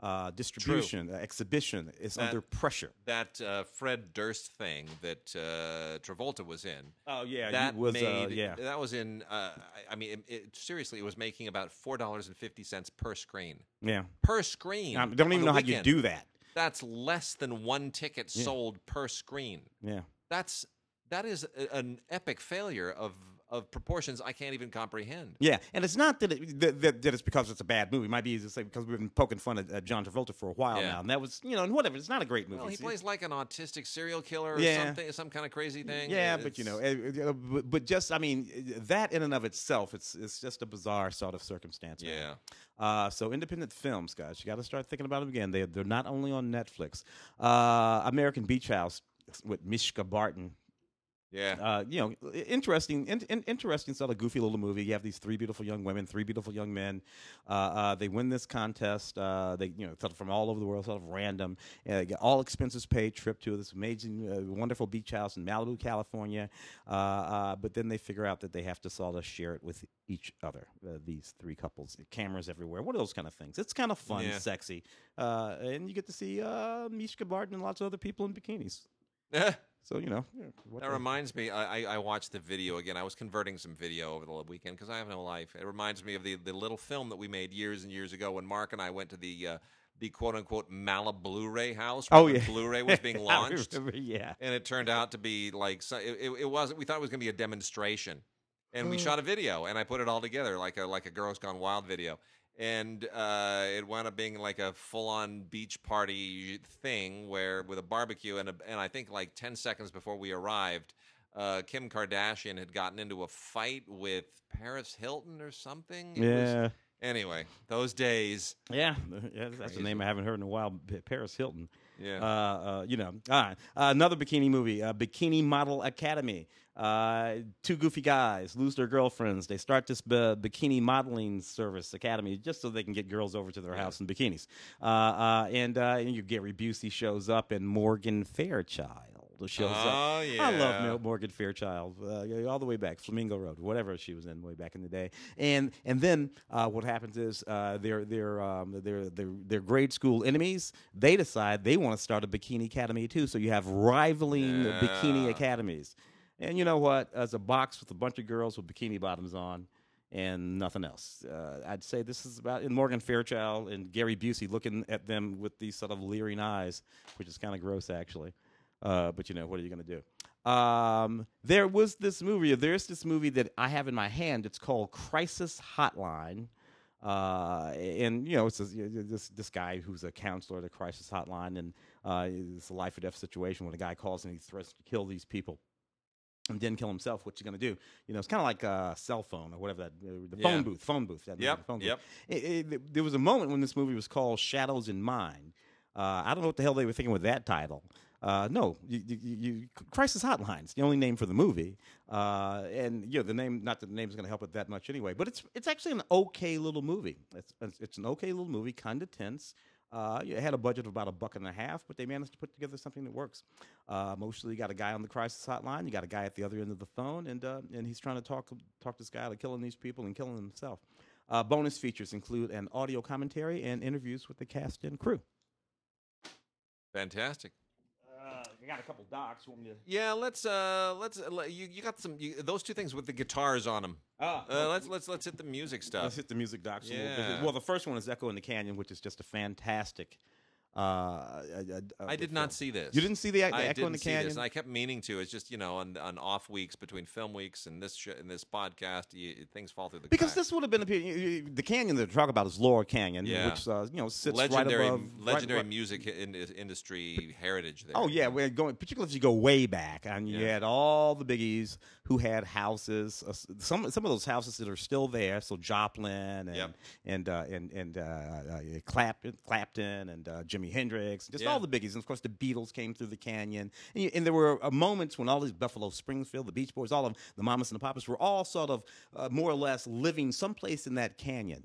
uh, distribution, uh, exhibition is that, under pressure. That uh, Fred Durst thing that uh, Travolta was in. Oh, yeah. That was, made, uh, yeah. That was in, uh, I, I mean, it, it, seriously, it was making about four dollars and fifty cents per screen. Yeah. Per screen. I don't even know weekend. how you do that. That's less than one ticket yeah. sold per screen. Yeah. That's, that is a, an epic failure of... of proportions I can't even comprehend. Yeah, and it's not that, it, that, that, that it's because it's a bad movie. It might be easy to say because we've been poking fun at uh, John Travolta for a while yeah. now, and that was, you know, and whatever. It's not a great movie. Well, he plays like an autistic serial killer or yeah. something, some kind of crazy thing. Yeah, it's... but, you know, but just, I mean, that in and of itself, it's it's just a bizarre sort of circumstance. Yeah. Uh, so independent films, guys, you got to start thinking about them again. They, they're not only on Netflix. Uh, American Beach House with Mishka Barton. Yeah, uh, you know, interesting, in, in, interesting sort of goofy little movie. You have these three beautiful young women, three beautiful young men. Uh, uh, they win this contest. Uh, they, you know, sort of from all over the world, sort of random. Uh, they get all expenses paid trip to this amazing, uh, wonderful beach house in Malibu, California. Uh, uh, but then they figure out that they have to sort of share it with each other. Uh, these three couples, cameras everywhere. What are those kind of things? It's kind of fun, yeah. sexy, uh, and you get to see uh, Mishka Barton and lots of other people in bikinis. Yeah. So, you know. Yeah, that the... reminds me, I, I watched the video again. I was converting some video over the weekend because I have no life. It reminds me of the, the little film that we made years and years ago when Mark and I went to the uh, the quote-unquote Mala Blu-ray house where oh, yeah. Blu-ray was being launched. remember, yeah. And it turned out to be like, so it, it, it wasn't, we thought it was going to be a demonstration. And mm. we shot a video, and I put it all together like a, like a Girls Gone Wild video. And uh, it wound up being like a full-on beach party thing where with a barbecue and a, and I think like ten seconds before we arrived, uh, Kim Kardashian had gotten into a fight with Paris Hilton or something. It yeah. Was, anyway, those days. Yeah, yeah that's crazy. A name I haven't heard in a while, Paris Hilton. Yeah. Uh, uh, you know, all right. Uh, another bikini movie, uh, Bikini Model Academy. Uh, two goofy guys lose their girlfriends. They start this bikini modeling service academy just so they can get girls over to their yeah. house in bikinis. Uh, uh, and, uh, and you Gary Busey shows up and Morgan Fairchild. Shows oh, up. Yeah. I love Morgan Fairchild uh, all the way back, Flamingo Road, whatever she was in way back in the day. And and then uh, what happens is uh, their their um, their their their grade school enemies. They decide they want to start a bikini academy too. So you have rivaling yeah. bikini academies. And you know what? As a box with a bunch of girls with bikini bottoms on. And nothing else. Uh, I'd say this is about and Morgan Fairchild and Gary Busey looking at them with these sort of leering eyes, which is kind of gross actually. Uh, but, you know, what are you going to do? Um, there was this movie. There's this movie that I have in my hand. It's called Crisis Hotline. Uh, and, you know, it's a, this, this guy who's a counselor at a crisis hotline. And uh, it's a life or death situation when a guy calls and he threatens to kill these people. and didn't kill himself, what you gonna do? You know, it's kind of like a cell phone or whatever that uh, the yeah. phone booth, phone booth. That yep, phone booth. Yep. It, it, there was a moment when this movie was called Shadows in Mind. Uh, I don't know what the hell they were thinking with that title. Uh, no, you, you, you, Crisis Hotline's the only name for the movie, uh, and you know the name. Not that the name's going to help it that much anyway, but it's it's actually an okay little movie. It's it's an okay little movie, kind of tense. Uh, it had a budget of about a buck and a half, but they managed to put together something that works. Uh, mostly, you got a guy on the crisis hotline, you got a guy at the other end of the phone, and uh, and he's trying to talk talk this guy out of killing these people and killing himself. Uh, bonus features include an audio commentary and interviews with the cast and crew. Fantastic. I got a couple docs. Want me to... Yeah, let's uh, let's uh, you you got some you, those two things with the guitars on them. Ah, uh, well, let's let's let's hit the music stuff. Let's hit the music docs. Yeah. Well, the first one is Echo in the Canyon, which is just a fantastic. Uh, a, a, a I did film. not see this. You didn't see the, the I Echo didn't in the see Canyon. This. And I kept meaning to. It's just you know on on off weeks between film weeks and this sh and this podcast, you, things fall through the because crack. This would have been a, the canyon that they talk about is Laura Canyon, yeah. which uh, you know sits legendary, right above legendary right, music in, industry heritage. There. Oh yeah, we're going particularly if you go way back, and you yeah. had all the biggies who had houses. Uh, some some of those houses that are still there. So Joplin and yep. and, uh, and and and uh, Clapton, Clapton and uh, Jimmy. Hendrix, just yeah. all the biggies, and of course the Beatles came through the canyon, and, you, and there were uh, moments when all these Buffalo Springfield, the Beach Boys, all of them, the Mamas and the Papas were all sort of uh, more or less living someplace in that canyon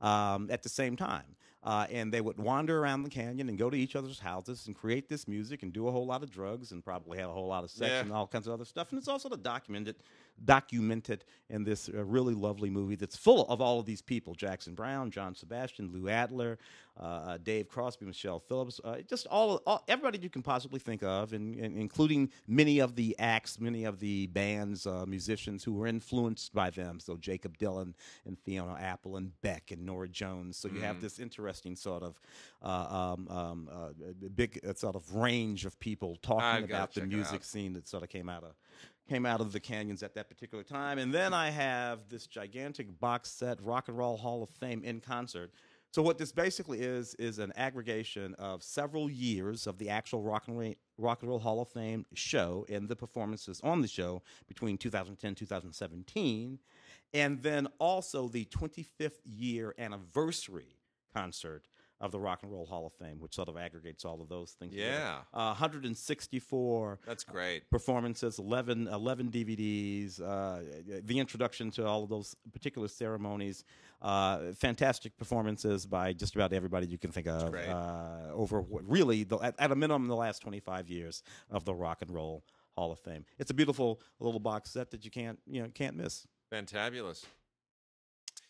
um, at the same time, uh, and they would wander around the canyon and go to each other's houses and create this music and do a whole lot of drugs and probably had a whole lot of sex yeah. and all kinds of other stuff, and it's all sort of documented. Documented in this uh, really lovely movie that's full of all of these people: Jackson Browne, John Sebastian, Lou Adler, uh, Dave Crosby, Michelle Phillips, uh, just all, all everybody you can possibly think of, and, and including many of the acts, many of the bands, uh, musicians who were influenced by them. So Jacob Dylan and Fiona Apple and Beck and Nora Jones. So you mm-hmm. have this interesting sort of uh, um, um, uh, big uh, sort of range of people talking about the music scene that sort of came out of. Came out of the canyons at that particular time. And then I have this gigantic box set, Rock and Roll Hall of Fame in Concert. So what this basically is is an aggregation of several years of the actual Rock and, Ra Rock and Roll Hall of Fame show and the performances on the show between two thousand ten and two thousand seventeen, and then also the twenty-fifth year anniversary concert of the Rock and Roll Hall of Fame, which sort of aggregates all of those things. Yeah. Uh, one hundred sixty-four That's great. Uh, performances, eleven, eleven D V Ds, uh, the introduction to all of those particular ceremonies, uh, fantastic performances by just about everybody you can think of. That's great. Uh, over what really, the, at, at a minimum, the last twenty-five years of the Rock and Roll Hall of Fame. It's a beautiful little box set that you can't, you know, can't miss. Fantabulous.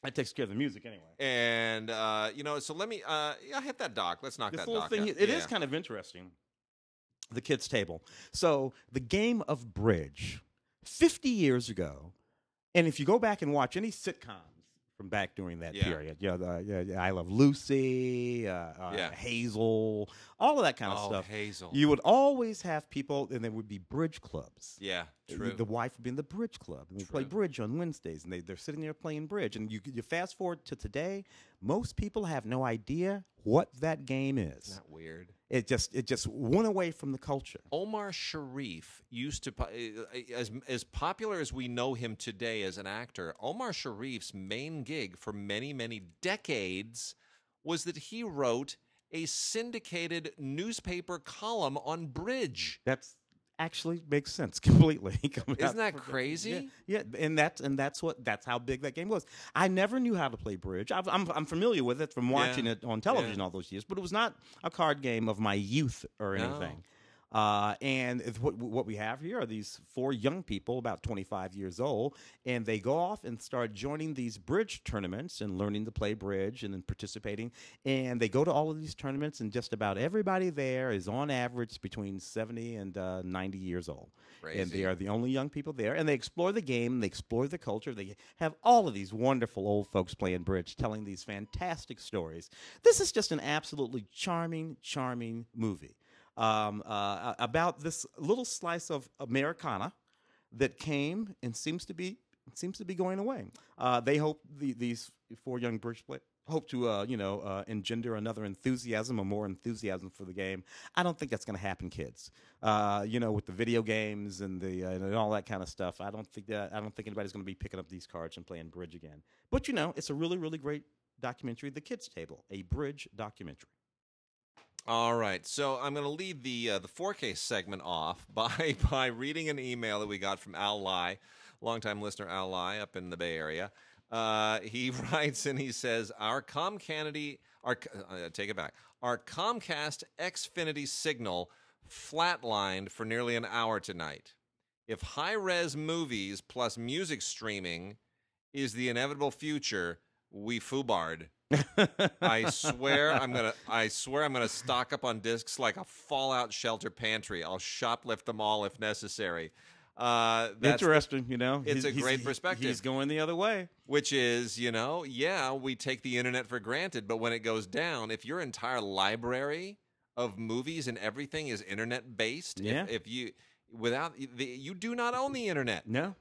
That takes care of the music anyway. And, uh, you know, so let me uh, yeah, hit that doc. Let's knock this that doc thing, out. It yeah. is kind of interesting, the kids' table. So the game of bridge, fifty years ago, and if you go back and watch any sitcoms from back during that yeah. period, you know, the, uh, I Love Lucy, uh, uh, yeah. Hazel, all of that kind of oh, stuff. Hazel. You would always have people, and there would be bridge clubs. Yeah. True. The wife would be in the bridge club, and they play bridge on Wednesdays, and they, they're sitting there playing bridge. And you, you fast forward to today, most people have no idea what that game is. Isn't that weird? It just it just went away from the culture. Omar Sharif used to, as as popular as we know him today as an actor, Omar Sharif's main gig for many, many decades was that he wrote a syndicated newspaper column on bridge. That's... actually makes sense completely. Isn't that crazy? Yeah, yeah, and that's and that's what that's how big that game was. I never knew how to play bridge. I've, I'm I'm familiar with it from watching yeah. it on television yeah. all those years, but it was not a card game of my youth or anything. No. Uh, and it's what what we have here are these four young people, about twenty-five years old, and they go off and start joining these bridge tournaments and learning to play bridge and then participating. And they go to all of these tournaments, and just about everybody there is on average between seventy and uh, ninety years old. Crazy. And they are the only young people there. And they explore the game, they explore the culture. They have all of these wonderful old folks playing bridge, telling these fantastic stories. This is just an absolutely charming, charming movie um, uh, about this little slice of Americana that came and seems to be seems to be going away. Uh, they hope the, these four young bridge players. hope to, uh, you know, uh, engender another enthusiasm or more enthusiasm for the game. I don't think that's going to happen, kids. Uh, you know, with the video games and the uh, and all that kind of stuff, I don't think that I don't think anybody's going to be picking up these cards and playing bridge again. But you know, it's a really, really great documentary, The Kids Table, a bridge documentary. All right, so I'm going to lead the uh, the four K segment off by by reading an email that we got from Al Lai, longtime listener Al Lai up in the Bay Area. Uh, he writes and he says, "Our Comcanity, our uh, take it back, our Comcast Xfinity signal flatlined for nearly an hour tonight. If high-res movies plus music streaming is the inevitable future, we foobarred." I swear I'm gonna. I swear I'm gonna stock up on discs like a Fallout shelter pantry. I'll shoplift them all if necessary. Uh, that's interesting, you know. It's he's, a great he's, perspective. He's going the other way, which is, you know, yeah, we take the internet for granted, but when it goes down, if your entire library of movies and everything is internet based, yeah. if, if you without the, you do not own the internet. No.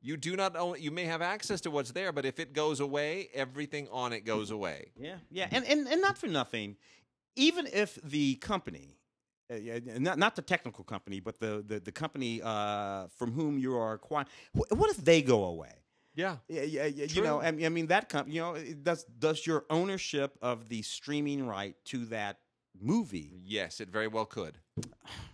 You do not own, you may have access to what's there, but if it goes away, everything on it goes away. Yeah, yeah, and and, and not for nothing, even if the company, uh, not not the technical company, but the the, the company uh, from whom you are acquiring, what if they go away? Yeah, yeah, yeah, yeah you know, I mean, I mean that company, you know, does does your ownership of the streaming right to that movie? Yes, it very well could.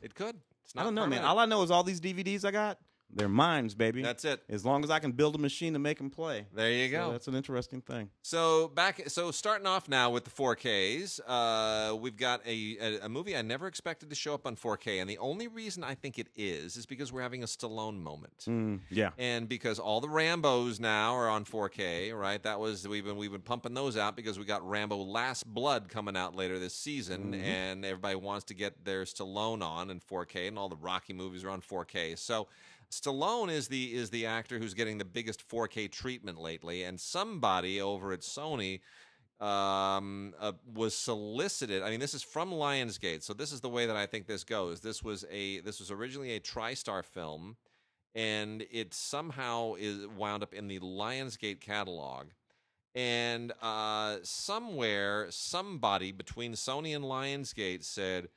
It could. It's not I don't know, permanent. man. All I know is all these D V Ds I got. They're mimes, baby. That's it. As long as I can build a machine to make them play. There you go. So that's an interesting thing. So back. So starting off now with the four Ks, uh, we've got a, a, a movie I never expected to show up on four K, and the only reason I think it is is because we're having a Stallone moment. Mm, yeah. And because all the Rambos now are on four K, right? That was we've been we've been pumping those out because we got Rambo: Last Blood coming out later this season, mm-hmm. and everybody wants to get their Stallone on in four K, and all the Rocky movies are on four K. So Stallone is the is the actor who's getting the biggest four K treatment lately, and somebody over at Sony um, uh, was solicited. I mean, this is from Lionsgate, so this is the way that I think this goes. This was a this was originally a TriStar film, and it somehow is wound up in the Lionsgate catalog. And uh, somewhere, somebody between Sony and Lionsgate said,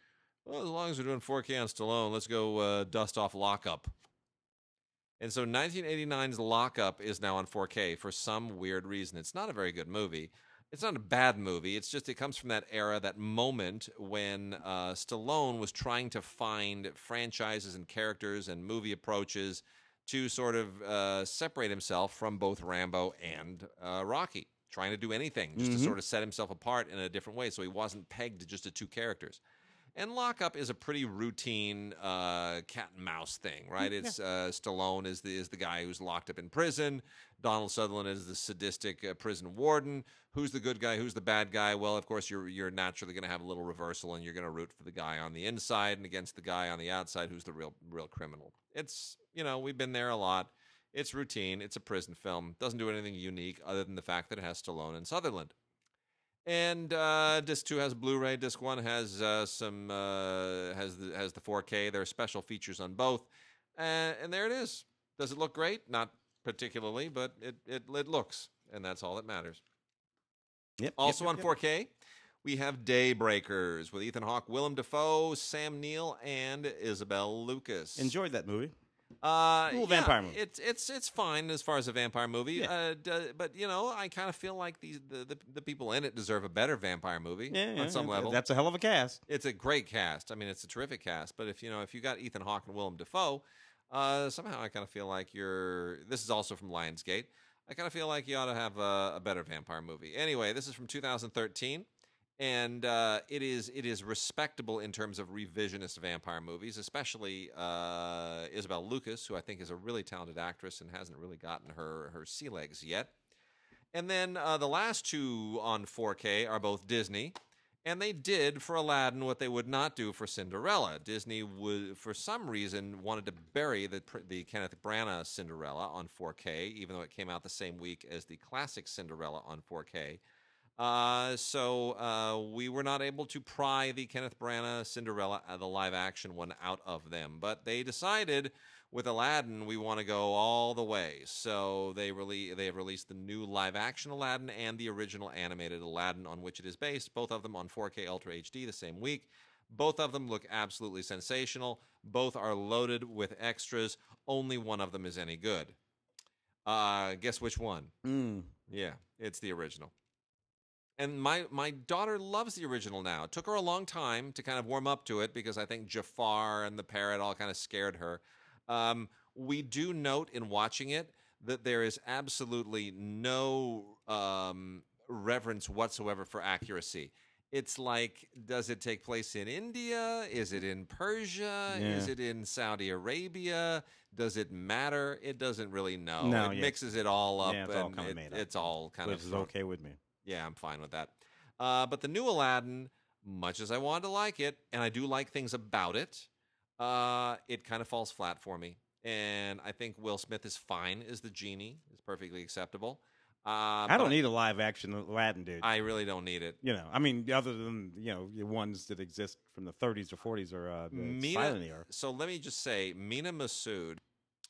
"Well, as long as we're doing four K on Stallone, let's go uh, dust off Lockup." And so nineteen eighty-nine's Lockup is now on four K for some weird reason. It's not a very good movie. It's not a bad movie. It's just it comes from that era, that moment when uh, Stallone was trying to find franchises and characters and movie approaches to sort of uh, separate himself from both Rambo and uh, Rocky, trying to do anything just mm-hmm. to sort of set himself apart in a different way so he wasn't pegged to just the two characters. And Lockup is a pretty routine uh, cat and mouse thing, right? It's uh, Stallone is the is the guy who's locked up in prison. Donald Sutherland is the sadistic uh, prison warden. Who's the good guy? Who's the bad guy? Well, of course, you're you're naturally going to have a little reversal, and you're going to root for the guy on the inside and against the guy on the outside, who's the real real criminal. It's you know we've been there a lot. It's routine. It's a prison film. Doesn't do anything unique other than the fact that it has Stallone and Sutherland. And uh, disc two has Blu-ray. Disc one has uh, some uh, has the, has the four K. There are special features on both, uh, and there it is. Does it look great? Not particularly, but it it, it looks, and that's all that matters. Yep. Also yep, yep, on yep. four K, we have Daybreakers with Ethan Hawke, Willem Dafoe, Sam Neill, and Isabel Lucas. Enjoyed that movie. Uh, cool yeah, vampire movie. It's it's it's fine as far as a vampire movie, yeah. uh, but you know I kind of feel like these the, the the people in it deserve a better vampire movie yeah, on yeah, some level. That's a hell of a cast. It's a great cast. I mean, it's a terrific cast. But if you know if you got Ethan Hawke and Willem Dafoe, uh, somehow I kind of feel like you're. This is also from Lionsgate. I kind of feel like you ought to have a, a better vampire movie. Anyway, this is from two thousand thirteen. And uh, it is it is respectable in terms of revisionist vampire movies, especially uh, Isabel Lucas, who I think is a really talented actress and hasn't really gotten her, her sea legs yet. And then uh, the last two on four K are both Disney, and they did for Aladdin what they would not do for Cinderella. Disney, would, for some reason, wanted to bury the, the Kenneth Branagh Cinderella on four K, even though it came out the same week as the classic Cinderella on four K. Uh, so uh, we were not able to pry the Kenneth Branagh Cinderella, uh, the live-action one, out of them. But they decided with Aladdin, we want to go all the way. So they rele- they have released the new live-action Aladdin and the original animated Aladdin on which it is based, both of them on four K Ultra H D the same week. Both of them look absolutely sensational. Both are loaded with extras. Only one of them is any good. Uh, guess which one? Mm. Yeah, it's the original. And my, my daughter loves the original now. It took her a long time to kind of warm up to it because I think Jafar and the parrot all kind of scared her. Um, we do note in watching it that there is absolutely no um, reverence whatsoever for accuracy. It's like, does it take place in India? Is it in Persia? Yeah. Is it in Saudi Arabia? Does it matter? It doesn't really know. No, it yeah. mixes it all up. Yeah, it's, and all kind it, of made up. It's all kind Which of. Which is fun. Okay with me. Yeah, I'm fine with that. Uh, but the new Aladdin, much as I wanted to like it, and I do like things about it, uh, it kind of falls flat for me. And I think Will Smith is fine as the genie. It's perfectly acceptable. Uh, I don't need a live-action Aladdin, dude. I really don't need it. You know, I mean, other than, you know, the ones that exist from the thirties or forties or uh, the silent era. So let me just say, Mina Massoud,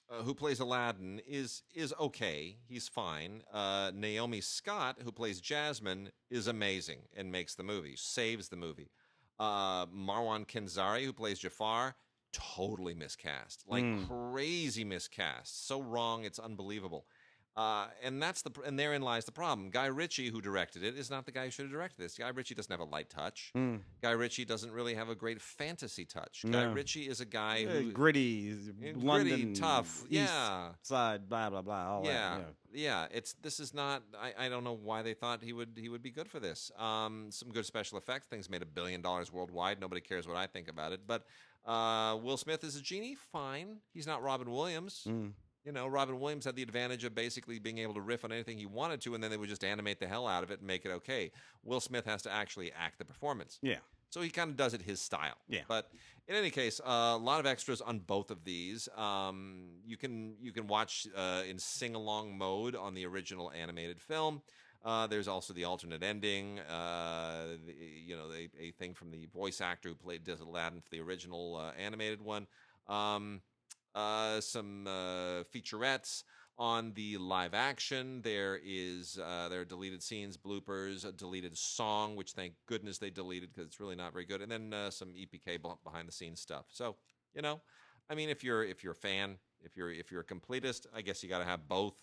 uh, who plays Aladdin, is is okay. He's fine. Uh, Naomi Scott, who plays Jasmine, is amazing and makes the movie, saves the movie. Uh, Marwan Kenzari, who plays Jafar, totally miscast. Like, mm. crazy miscast. So wrong, it's unbelievable. Uh, and that's the and therein lies the problem. Guy Ritchie, who directed it, is not the guy who should have directed this. Guy Ritchie doesn't have a light touch. Mm. Guy Ritchie doesn't really have a great fantasy touch. No. Guy Ritchie is a guy yeah, who gritty, uh, London, gritty, tough, east yeah, side, blah blah blah. All yeah, that, yeah, yeah. It's this is not. I, I don't know why they thought he would he would be good for this. Um, some good special effects. Things made a billion dollars worldwide. Nobody cares what I think about it. But uh, Will Smith is a genie. Fine. He's not Robin Williams. Mm. You know, Robin Williams had the advantage of basically being able to riff on anything he wanted to, and then they would just animate the hell out of it and make it okay. Will Smith has to actually act the performance. Yeah. So he kind of does it his style. Yeah. But in any case, a uh, lot of extras on both of these. Um, you can you can watch uh, in sing-along mode on the original animated film. Uh, there's also the alternate ending, uh, the, you know, a, a thing from the voice actor who played Aladdin for the original uh, animated one. Um Uh, some uh, featurettes on the live action. There is uh, there are deleted scenes, bloopers, a deleted song, which thank goodness they deleted because it's really not very good. And then uh, some E P K behind the scenes stuff. So you know, I mean, if you're if you're a fan, if you're if you're a completist, I guess you got to have both.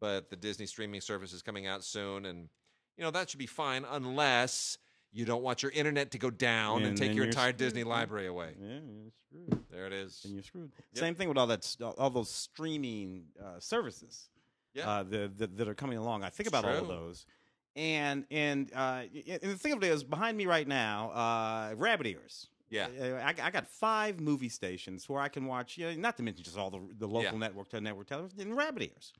But the Disney streaming service is coming out soon, and you know that should be fine unless you don't want your internet to go down and, and take your entire screwed. Disney library away. Yeah, you're screwed. There it is. And you're screwed. Yep. Same thing with all that, all those streaming uh, services yeah. uh, the, the, that are coming along. I think it's about true. all of those. And and, uh, and the thing of it is, behind me right now, uh, rabbit ears. Yeah. I, I got five movie stations where I can watch, you know, not to mention just all the, the local yeah. network, network television, and rabbit ears.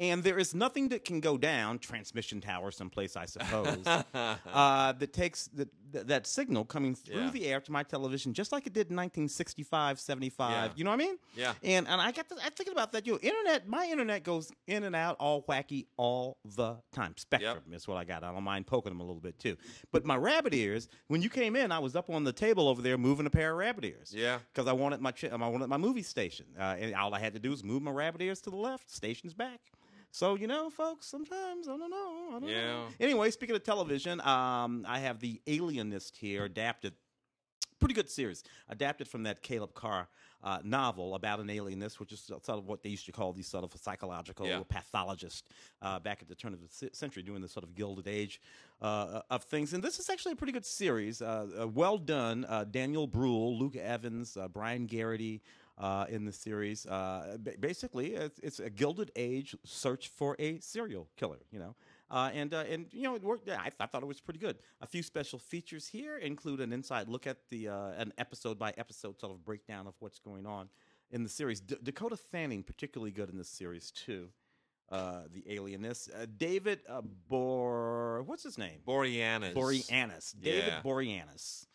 And there is nothing that can go down, transmission tower someplace, I suppose, uh, that takes the, th that signal coming through yeah. the air to my television, just like it did in nineteen sixty-five, seventy-five. Yeah. You know what I mean? Yeah. And and I got to, I'm thinking about that. You know, internet, my internet goes in and out, all wacky, all the time. Spectrum yep. is what I got. I don't mind poking them a little bit too. But my rabbit ears, when you came in, I was up on the table over there moving a pair of rabbit ears. Yeah. Because I wanted my ch I wanted my movie station, uh, and all I had to do was move my rabbit ears to the left, station's back. So, you know, folks, sometimes, I don't know. I don't yeah. know. Anyway, speaking of television, um, I have The Alienist here, adapted. Pretty good series. Adapted from that Caleb Carr uh, novel about an alienist, which is sort of what they used to call these sort of psychological yeah. pathologist uh, back at the turn of the century, doing the sort of Gilded Age uh, of things. And this is actually a pretty good series. Uh, well done. Uh, Daniel Bruhl, Luke Evans, uh, Brian Garrity. Uh, in the series, uh, basically, it's, it's a Gilded Age search for a serial killer, you know, uh, and uh, and you know, it worked. I, th I thought it was pretty good. A few special features here include an inside look at the uh, an episode by episode sort of breakdown of what's going on in the series. D Dakota Fanning, particularly good in this series too. Uh, the Alienist, uh, David uh, Bor, what's his name? Boreanaz. Boreanaz. David yeah. Boreanaz.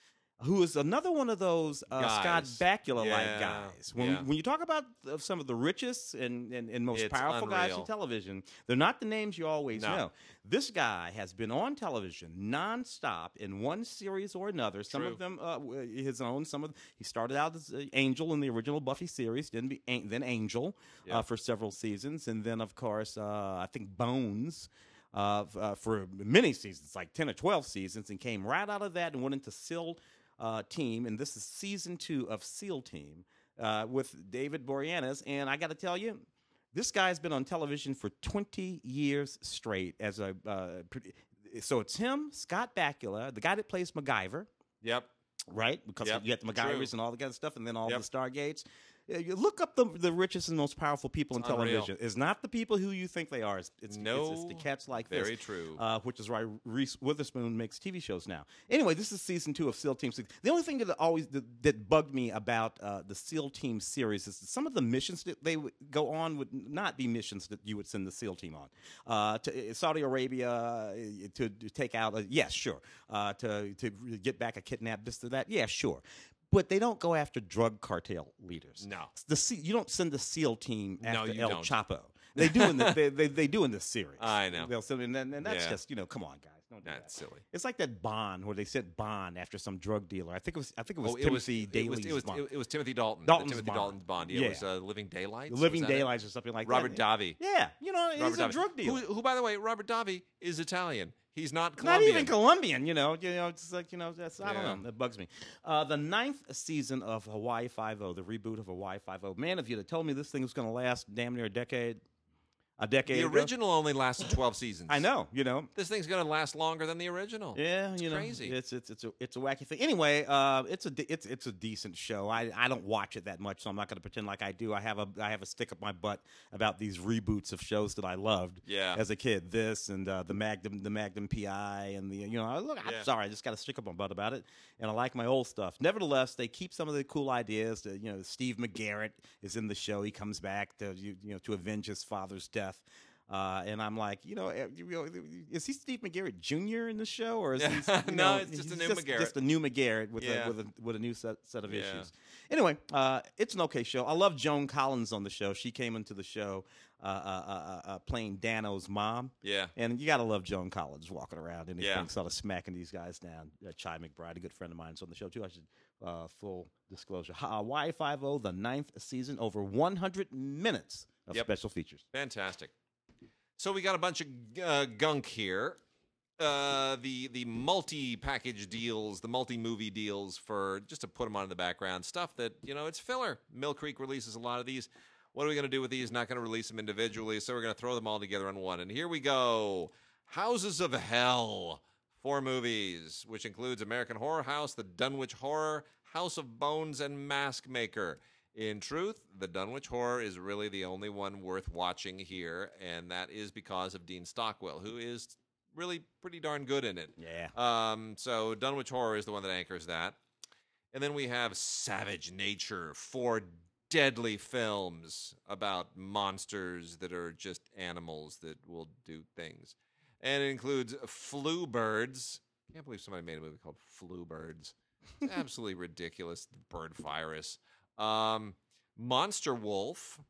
who is another one of those uh, Scott Bakula-like yeah. guys. When, yeah. when you talk about some of the richest and, and, and most it's powerful unreal. guys in television, they're not the names you always no. know. This guy has been on television nonstop in one series or another. Some True. of them uh, his own. Some of them, he started out as Angel in the original Buffy series, then be, then Angel yeah. uh, for several seasons, and then of course uh, I think Bones. Uh, uh, for many seasons, like ten or twelve seasons, and came right out of that and went into SEAL uh, Team. And this is season two of SEAL Team uh, with David Boreanaz. And I got to tell you, this guy's been on television for twenty years straight. As a uh, So it's him, Scott Bakula, the guy that plays MacGyver. Yep. Right? Because yep. you got the MacGyvers True. and all the kind of stuff, and then all yep. the Stargates. You look up the the richest and most powerful people it's in television. Unreal. It's not the people who you think they are. It's, it's, no, it's, it's the cats like very this. Very true. Uh, which is why Reese Witherspoon makes T V shows now. Anyway, this is season two of SEAL Team. The only thing that always that, that bugged me about uh, the SEAL Team series is that some of the missions that they would go on would not be missions that you would send the SEAL Team on. Uh, to Saudi Arabia to, to take out, a, yes, sure. Uh, to, to get back a kidnapped, this to that, yeah, sure. But they don't go after drug cartel leaders. No, the C, you don't send the SEAL Team after no, El don't. Chapo. They do in the, they, they they do in this series. I know. They'll send, and, and that's yeah. just you know, come on, guys, don't do that's that. silly. It's like that Bond where they sent Bond after some drug dealer. I think it was I think it was oh, Timothy Daley's it was, Bond. It was, it was Timothy Dalton. Dalton's Timothy Bond. Dalton's Bond. Yeah, yeah. It was uh, Living Daylights. Living Daylights or something like Robert that. Robert Davi. Yeah, you know, Robert he's Davi. a drug dealer. Who, who, by the way, Robert Davi is Italian. He's not Colombian. Not even Colombian, you know. You know, it's like, you know, that's, I yeah. don't know. That bugs me. Uh, the ninth season of Hawaii Five-O, the reboot of Hawaii Five-O. Man, if you'd have told me this thing was going to last damn near a decade, a decade The original ago. only lasted twelve seasons. I know, you know. This thing's going to last longer than the original. Yeah, it's you know. crazy. It's it's it's a, it's a wacky thing. Anyway, uh, it's a it's it's a decent show. I I don't watch it that much, so I'm not going to pretend like I do. I have a I have a stick up my butt about these reboots of shows that I loved yeah. as a kid. This and uh, the Magnum the Magnum P I and the you know, I look I'm yeah. sorry, I just got a stick up my butt about it, and I like my old stuff. Nevertheless, they keep some of the cool ideas. That, you know, Steve McGarrett is in the show. He comes back to you, you know to avenge his father's death. Uh, and I'm like, you know, is he Steve McGarrett Junior in the show, or is he? You know, no, it's just a new just, McGarrett. Just a new McGarrett with yeah. a, with a with a new set, set of yeah. issues. Anyway, uh, it's an okay show. I love Joan Collins on the show. She came into the show uh, uh, uh, uh, playing Dano's mom. Yeah, and you gotta love Joan Collins walking around and yeah. sort of smacking these guys down. Uh, Chai McBride, a good friend of mine, is on the show too. I should uh, full disclosure. Hawaii Five-O, the ninth season, over one hundred minutes. Of yep. special features. Fantastic. So we got a bunch of uh, gunk here. Uh, the the multi-package deals, the multi-movie deals for, just to put them on in the background, stuff that, you know, it's filler. Mill Creek releases a lot of these. What are we going to do with these? Not going to release them individually, so we're going to throw them all together on one. And here we go. Houses of Hell. Four movies, which includes American Horror House, The Dunwich Horror, House of Bones, and Mask Maker. In truth, The Dunwich Horror is really the only one worth watching here, and that is because of Dean Stockwell, who is really pretty darn good in it. Yeah. Um, so Dunwich Horror is the one that anchors that. And then we have Savage Nature, four deadly films about monsters that are just animals that will do things. And it includes Flu Birds. I can't believe somebody made a movie called Flu Birds. It's absolutely ridiculous. The bird virus. Um, Monster Wolf,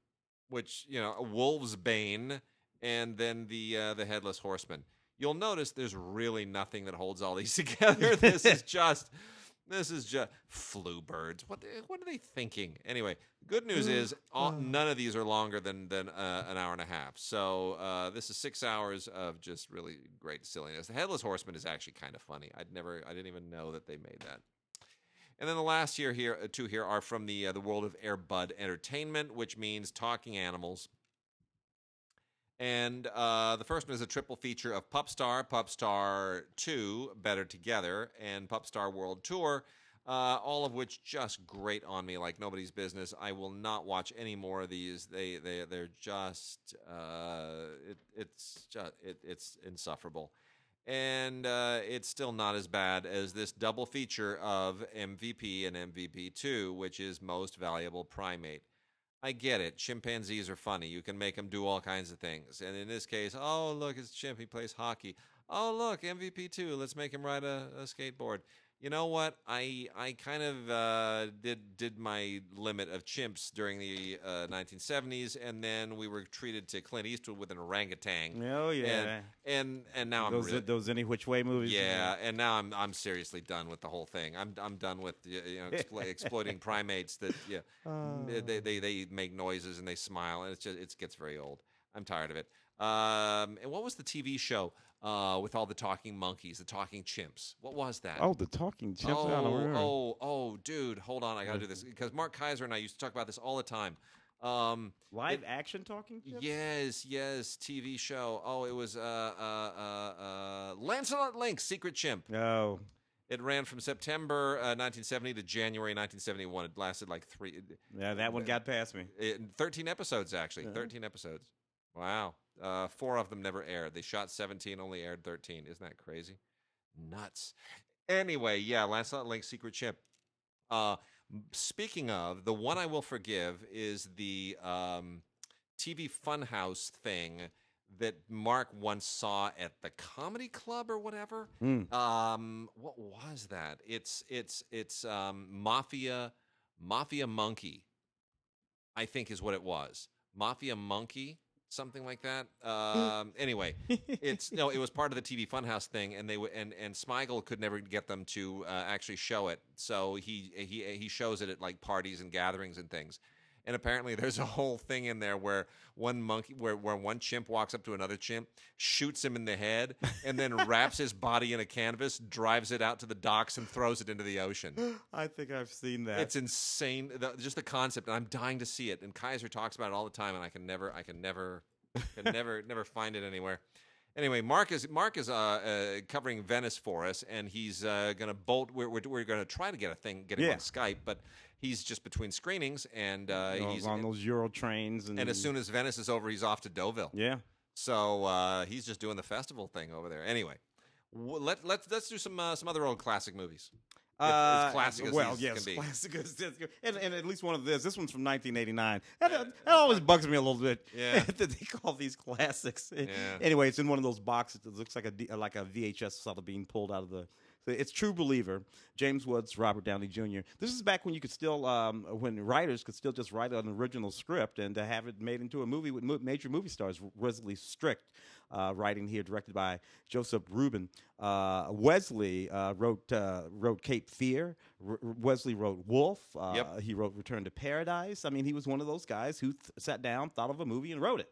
which, you know, Wolf's Bane, and then the uh, the Headless Horseman. You'll notice there's really nothing that holds all these together. This is just, this is just Flu Birds. What what are they thinking? Anyway, good news is all, none of these are longer than than uh, an hour and a half. So uh, this is six hours of just really great silliness. The Headless Horseman is actually kind of funny. I'd never, I didn't even know that they made that. And then the last year here, two here are from the uh, the world of Air Bud Entertainment, which means talking animals. And uh, the first one is a triple feature of Pupstar, Pupstar two, Better Together, and Pupstar World Tour, uh, all of which just grate on me like nobody's business. I will not watch any more of these. They they they're just uh, it, it's just it, it's insufferable. And uh, it's still not as bad as this double feature of M V P and M V P two, which is Most Valuable Primate. I get it. Chimpanzees are funny. You can make them do all kinds of things. And in this case, oh, look, it's a chimp. He plays hockey. Oh, look, M V P two. Let's make him ride a, a skateboard. you know what? I I kind of uh, did did my limit of chimps during the uh, nineteen seventies, and then we were treated to Clint Eastwood with an orangutan. Oh yeah, and and, and now those, I'm really, those any which way movies. Yeah, and now I'm I'm seriously done with the whole thing. I'm I'm done with you know explo exploiting primates that yeah oh. they, they they make noises and they smile, and it's just it gets very old. I'm tired of it. Um, and what was the T V show uh, with all the talking monkeys, the talking chimps? What was that? Oh, the talking chimps. Oh, I don't oh, oh, dude, hold on. I got to do this because Mark Kaiser and I used to talk about this all the time. Um, Live it, action talking chimps? Yes, yes, T V show. Oh, it was uh, uh, uh, uh, Lancelot Link, Secret Chimp. No. It ran from September uh, nineteen seventy to January nineteen seventy-one. It lasted like three. Yeah, that one uh, got past me. It, thirteen episodes, actually. Uh-huh. thirteen episodes. Wow. Uh, four of them never aired. They shot seventeen, only aired thirteen. Isn't that crazy? Nuts. Anyway, yeah, Lancelot Link, Secret Chimp. Uh, speaking of, the one I will forgive is the um, T V Funhouse thing that Mark once saw at the comedy club or whatever. Mm. Um, what was that? It's it's it's um, Mafia Mafia Monkey, I think is what it was. Mafia Monkey. Something like that. Um, anyway, it's no. It was part of the T V Funhouse thing, and they w and and Smigel could never get them to uh, actually show it. So he he he shows it at like parties and gatherings and things. And apparently, there's a whole thing in there where one monkey, where where one chimp walks up to another chimp, shoots him in the head, and then wraps his body in a canvas, drives it out to the docks, and throws it into the ocean. I think I've seen that. It's insane, the, just the concept, and I'm dying to see it. And Kaiser talks about it all the time, and I can never, I can never, can never, never find it anywhere. Anyway, Mark is Mark is uh, uh, covering Venice for us, and he's uh, going to bolt. We're we're, we're going to try to get a thing, get him yeah. on Skype, but he's just between screenings, and uh, you know, he's on those Euro trains. And, and as soon as Venice is over, he's off to Deauville. Yeah. So uh, he's just doing the festival thing over there. Anyway, let let's let's do some uh, some other old classic movies. Uh, as classic as well, yes, can classic as this, and, and at least one of this. This one's from nineteen eighty-nine. That, yeah. that always bugs me a little bit. Yeah, that they call these classics. Yeah. Anyway, it's in one of those boxes that looks like a like a V H S sort of being pulled out of the. So it's True Believer, James Woods, Robert Downey Junior This is back when you could still, um, when writers could still just write an original script and to have it made into a movie with mo major movie stars. Wesley Strict, uh, writing here, directed by Joseph Rubin. Uh, Wesley uh, wrote uh, wrote Cape Fear. R Wesley wrote Wolf. Uh, yep. He wrote Return to Paradise. I mean, he was one of those guys who th sat down, thought of a movie, and wrote it.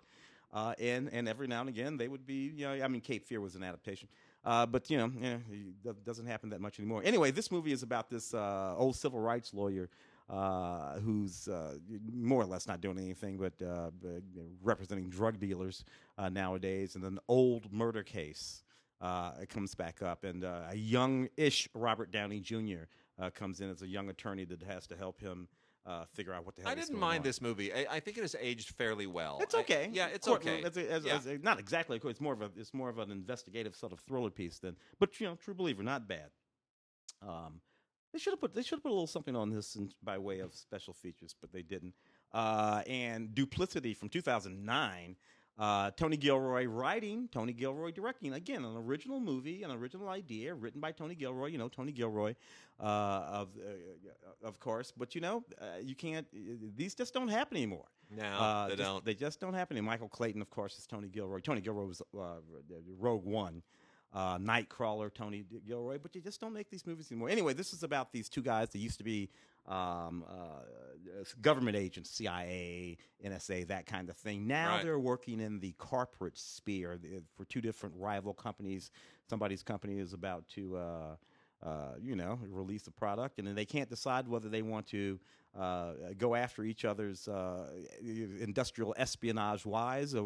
Uh, and and every now and again, they would be, you know, I mean, Cape Fear was an adaptation. Uh, but, you know, you know, it doesn't happen that much anymore. Anyway, this movie is about this uh, old civil rights lawyer uh, who's uh, more or less not doing anything but uh, representing drug dealers uh, nowadays. And an old murder case uh, comes back up. And uh, a young-ish Robert Downey Junior Uh, comes in as a young attorney that has to help him Uh, figure out what the hell. I didn't mind on. this movie. I, I think it has aged fairly well. It's okay. I, yeah, it's okay. It's a, as, yeah. As a, not exactly. It's more of a. It's more of an investigative sort of thriller piece than. But you know, True Believer, not bad. Um, they should have put. They should have put a little something on this in, by way of special features, but they didn't. Uh, and Duplicity from two thousand nine. Uh, Tony Gilroy writing, Tony Gilroy directing. Again, an original movie, an original idea written by Tony Gilroy. You know, Tony Gilroy, uh, of uh, of course. But, you know, uh, you can't – these just don't happen anymore. No, uh, they just, don't. They just don't happen anymore. Michael Clayton, of course, is Tony Gilroy. Tony Gilroy was uh, Rogue One, uh, Nightcrawler, Tony Gilroy. But you just don't make these movies anymore. Anyway, this is about these two guys that used to be – Um, uh, government agents, C I A, N S A, that kind of thing. Now right. they're working in the corporate sphere for two different rival companies. Somebody's company is about to, uh, uh, you know, release a product, and then they can't decide whether they want to uh, go after each other's uh, industrial espionage-wise or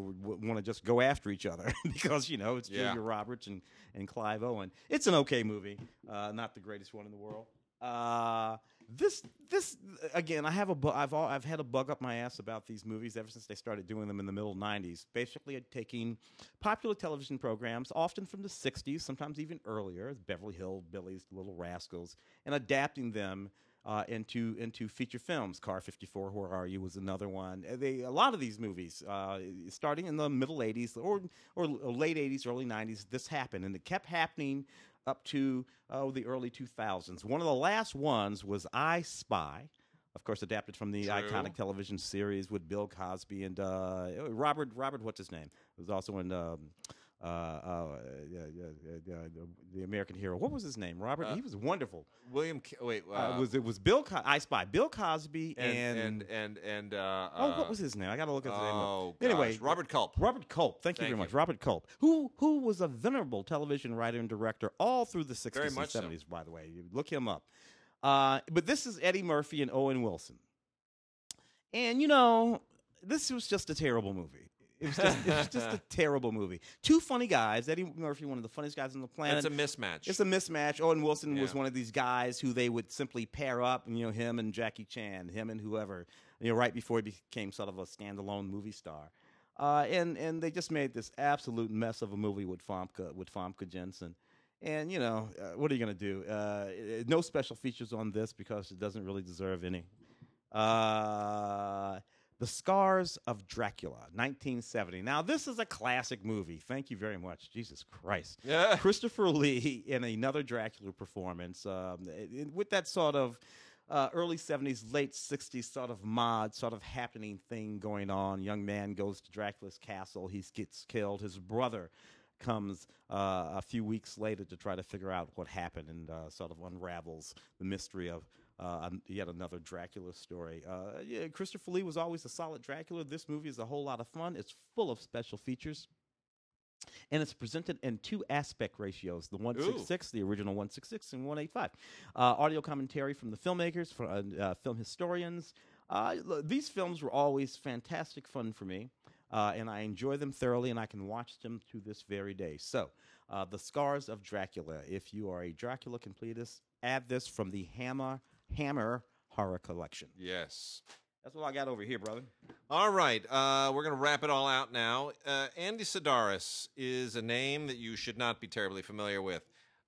want to just go after each other because, you know, it's yeah. Julia Roberts and, and Clive Owen. It's an okay movie, uh, not the greatest one in the world. Uh, this, this again, I have a, bu I've, all, I've had a bug up my ass about these movies ever since they started doing them in the middle nineties, basically taking popular television programs, often from the sixties, sometimes even earlier, Beverly Hillbillies, Little Rascals, and adapting them, uh, into, into feature films. Car fifty-four, Where Are You was another one. They, a lot of these movies, uh, starting in the middle eighties or, or late eighties, early nineties, this happened, and it kept happening. up to, oh, the early two thousands. One of the last ones was I, Spy, of course, adapted from the True. iconic television series with Bill Cosby and uh, Robert, Robert, what's his name? It was also in um, uh, uh, yeah, yeah, yeah, yeah, The American Hero. What was his name? Robert? Uh, he was wonderful. William, C wait. Uh, uh, it, was, it was Bill, Co I Spy, Bill Cosby and... And, and, and, and uh, oh, what was his name? I got to look at the oh, name. Oh, anyway, Robert Culp. Robert Culp. Thank, Thank you very you. much. Robert Culp, who, who was a venerable television writer and director all through the sixties very and much seventies, so. by the way. You look him up. Uh, but this is Eddie Murphy and Owen Wilson. And, you know, this was just a terrible movie. It was just, it was just a terrible movie. Two funny guys. Eddie Murphy, one of the funniest guys on the planet. It's a mismatch. It's a mismatch. Owen Wilson yeah. was one of these guys who they would simply pair up, you know, him and Jackie Chan, him and whoever, you know, right before he became sort of a standalone movie star. Uh, and, and they just made this absolute mess of a movie with Famke, with Famke Janssen. And, you know, uh, what are you going to do? Uh, no special features on this because it doesn't really deserve any. Uh, The Scars of Dracula, nineteen seventy. Now, this is a classic movie. Thank you very much. Jesus Christ. Yeah. Christopher Lee in another Dracula performance um, it, it, with that sort of uh, early seventies, late sixties sort of mod, sort of happening thing going on. Young man goes to Dracula's castle. He gets killed. His brother comes uh, a few weeks later to try to figure out what happened and uh, sort of unravels the mystery of uh, yet another Dracula story. Uh, yeah, Christopher Lee was always a solid Dracula. This movie is a whole lot of fun. It's full of special features. And it's presented in two aspect ratios, the one sixty-six, the original one sixty-six, and one eighty-five. Uh, audio commentary from the filmmakers, from uh, film historians. Uh, these films were always fantastic fun for me. Uh, and I enjoy them thoroughly, and I can watch them to this very day. So, uh, The Scars of Dracula. If you are a Dracula completist, add this from the Hammer Hammer Horror Collection. Yes. That's what I got over here, brother. All right. Uh, we're going to wrap it all out now. Uh, Andy Sidaris is a name that you should not be terribly familiar with,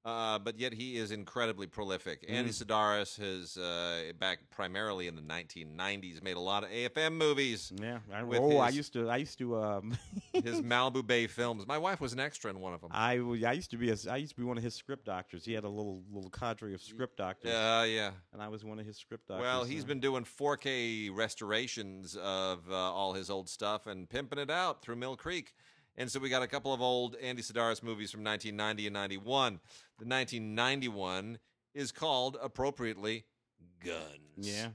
uh, but yet he is incredibly prolific. Mm. Andy Sidaris has, uh, back primarily in the nineteen nineties, made a lot of A F M movies. Yeah, I, oh, his, I used to, I used to, um, his Malibu Bay films. My wife was an extra in one of them. I, I used to be, a, I used to be one of his script doctors. He had a little, little cadre of script doctors. Yeah, uh, yeah. And I was one of his script doctors. Well, he's so. been doing four K restorations of uh, all his old stuff and pimping it out through Mill Creek. And so we got a couple of old Andy Sidaris movies from nineteen ninety and ninety-one. The nineteen ninety-one is called, appropriately, Guns. Yeah.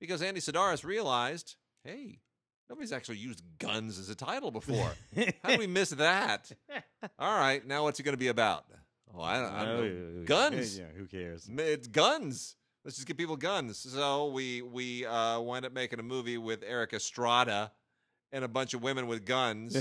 Because Andy Sidaris realized, hey, nobody's actually used guns as a title before. How did we miss that? All right, now what's it going to be about? Oh, I don't, I don't know. Guns. Yeah, who cares? It's guns. Let's just give people guns. So we, we uh, wind up making a movie with Eric Estrada and a bunch of women with guns,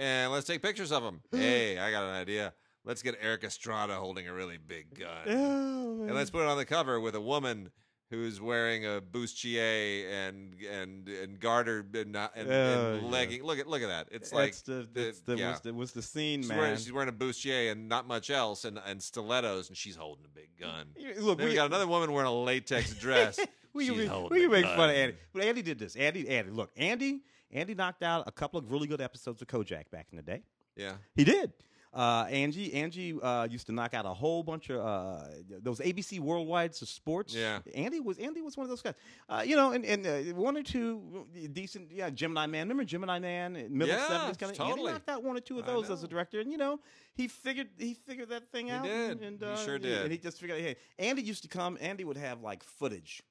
and let's take pictures of them. Hey, I got an idea. Let's get Eric Estrada holding a really big gun. Oh, and let's put it on the cover with a woman who's wearing a bustier and and and garter and, and, oh, and legging. Yeah. Look at look at that. It's like the, it's the, the, yeah. was the was the scene, she's man. Wearing, she's wearing a bustier and not much else, and and stilettos, and she's holding a big gun. Look, then we, we got another woman wearing a latex dress. we she's can, we can make gun. fun of Andy, but Andy did this. Andy, Andy, look, Andy. Andy knocked out a couple of really good episodes of Kojak back in the day. Yeah. He did. Uh, Angie Angie uh, used to knock out a whole bunch of uh, those A B C Worldwides of sports. Yeah. Andy was Andy was one of those guys. Uh, you know, and, and uh, one or two decent, yeah, Gemini Man. Remember Gemini Man? Middle yeah, seventies kind of totally. Andy knocked out one or two of those as a director. And, you know, he figured he figured that thing he out. He did. And, uh, he sure did. And he just figured, hey, Andy used to come. Andy would have, like, footage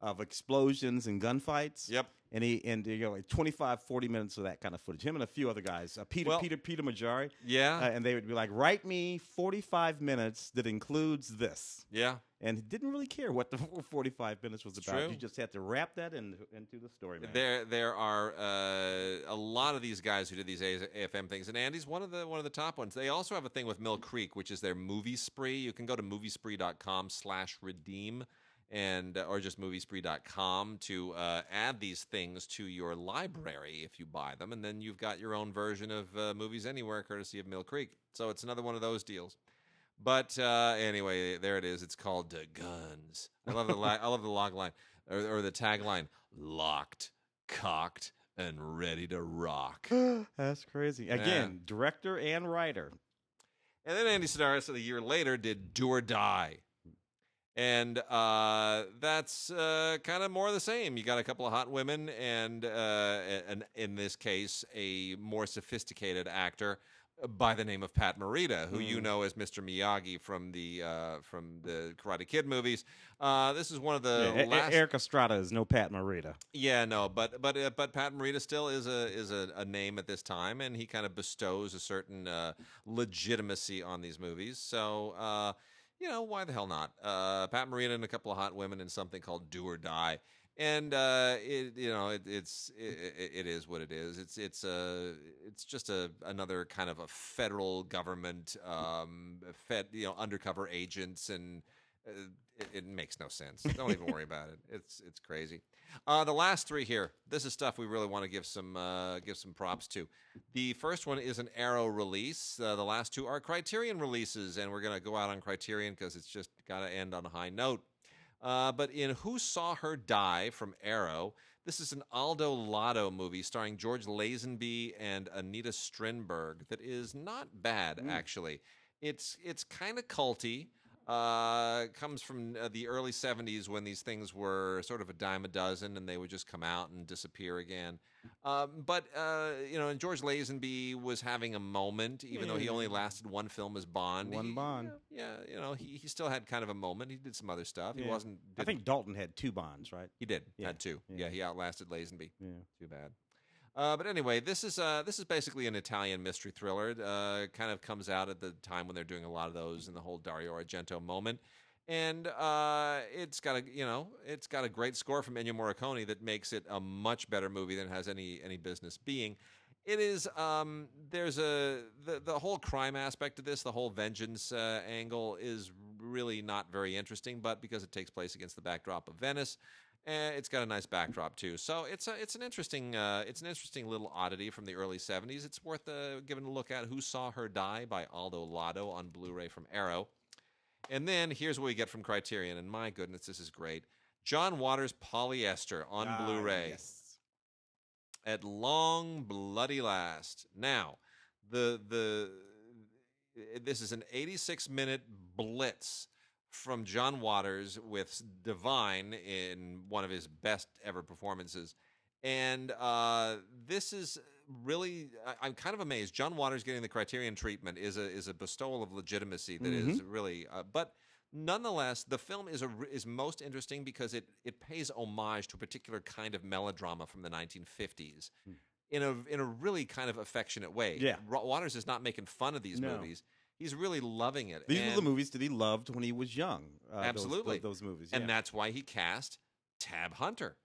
of explosions and gunfights. Yep. And he and you know, like twenty-five, forty minutes of that kind of footage. Him and a few other guys, uh, Peter, well, Peter, Peter Majari. Yeah, uh, and they would be like, "Write me forty-five minutes that includes this." Yeah, and he didn't really care what the forty-five minutes was about. True. You just had to wrap that in, into the story. Man. There, there are uh, a lot of these guys who did these A F M things, and Andy's one of the one of the top ones. They also have a thing with Mill Creek, which is their movie spree. You can go to moviespree dot com slash redeem. And uh, or just moviespree dot com to uh, add these things to your library if you buy them, and then you've got your own version of uh, Movies Anywhere, courtesy of Mill Creek. So it's another one of those deals. But uh, anyway, there it is. It's called uh, Guns. I love the la I love the log line or, or the tagline: locked, cocked, and ready to rock. That's crazy. Again, yeah. Director and writer. And then Andy Sedaris, a year later, did Do or Die. And uh, that's uh, kind of more of the same. You got a couple of hot women and, uh, and, in this case, a more sophisticated actor by the name of Pat Morita, who mm. you know as Mister Miyagi from the uh, from the Karate Kid movies. Uh, this is one of the yeah, last... Eric Estrada is no Pat Morita. Yeah, no, but but uh, but Pat Morita still is a is a, a name at this time, and he kind of bestows a certain uh, legitimacy on these movies. So. Uh, You know, why the hell not? Uh, Pat Morita and a couple of hot women in something called Do or Die, and uh, it you know it, it's it, it is what it is. It's it's a it's just a another kind of a federal government um, fed you know undercover agents, and uh, it, it makes no sense. Don't even worry about it. It's it's crazy. Uh, the last three here. This is stuff we really want to give some uh, give some props to. The first one is an Arrow release. Uh, the last two are Criterion releases, and we're gonna go out on Criterion because it's just gotta end on a high note. Uh, but in Who Saw Her Die from Arrow, this is an Aldo Lado movie starring George Lazenby and Anita Strindberg that is not bad mm. actually. It's it's kind of culty. Uh, comes from uh, the early seventies when these things were sort of a dime a dozen and they would just come out and disappear again. Um, but, uh, you know, and George Lazenby was having a moment, even yeah. though he only lasted one film as Bond. One he, Bond. Yeah, you know, he, he still had kind of a moment. He did some other stuff. Yeah. He wasn't. I think Dalton had two Bonds, right? He did. Yeah. Had two. Yeah. yeah, he outlasted Lazenby. Yeah. Too bad. Uh, but anyway, this is uh, this is basically an Italian mystery thriller. Uh, kind of comes out at the time when they're doing a lot of those in the whole Dario Argento moment, and uh, it's got a you know it's got a great score from Ennio Morricone that makes it a much better movie than it has any any business being. It is um, there's a the the whole crime aspect of this, the whole vengeance uh, angle is really not very interesting, but because it takes place against the backdrop of Venice. Eh, it's got a nice backdrop too, so it's a, it's an interesting uh, it's an interesting little oddity from the early seventies. It's worth uh, giving a look at. Who Saw Her Die by Aldo Lado on Blu-ray from Arrow, and then here's what we get from Criterion. And my goodness, this is great. John Waters' Polyester on ah, Blu-ray. Yes. At long bloody last. Now, the the this is an eighty-six minute blitz from John Waters with Divine in one of his best ever performances. And uh, this is really, I, I'm kind of amazed. John Waters getting the Criterion treatment is a is a bestowal of legitimacy that mm-hmm. is really, uh, but nonetheless, the film is a, is most interesting because it, it pays homage to a particular kind of melodrama from the nineteen fifties mm. in a in a really kind of affectionate way. Yeah. Waters is not making fun of these no. movies. He's really loving it. These and were the movies that he loved when he was young. Uh, absolutely. Those, those, those movies. Yeah. And that's why he cast Tab Hunter.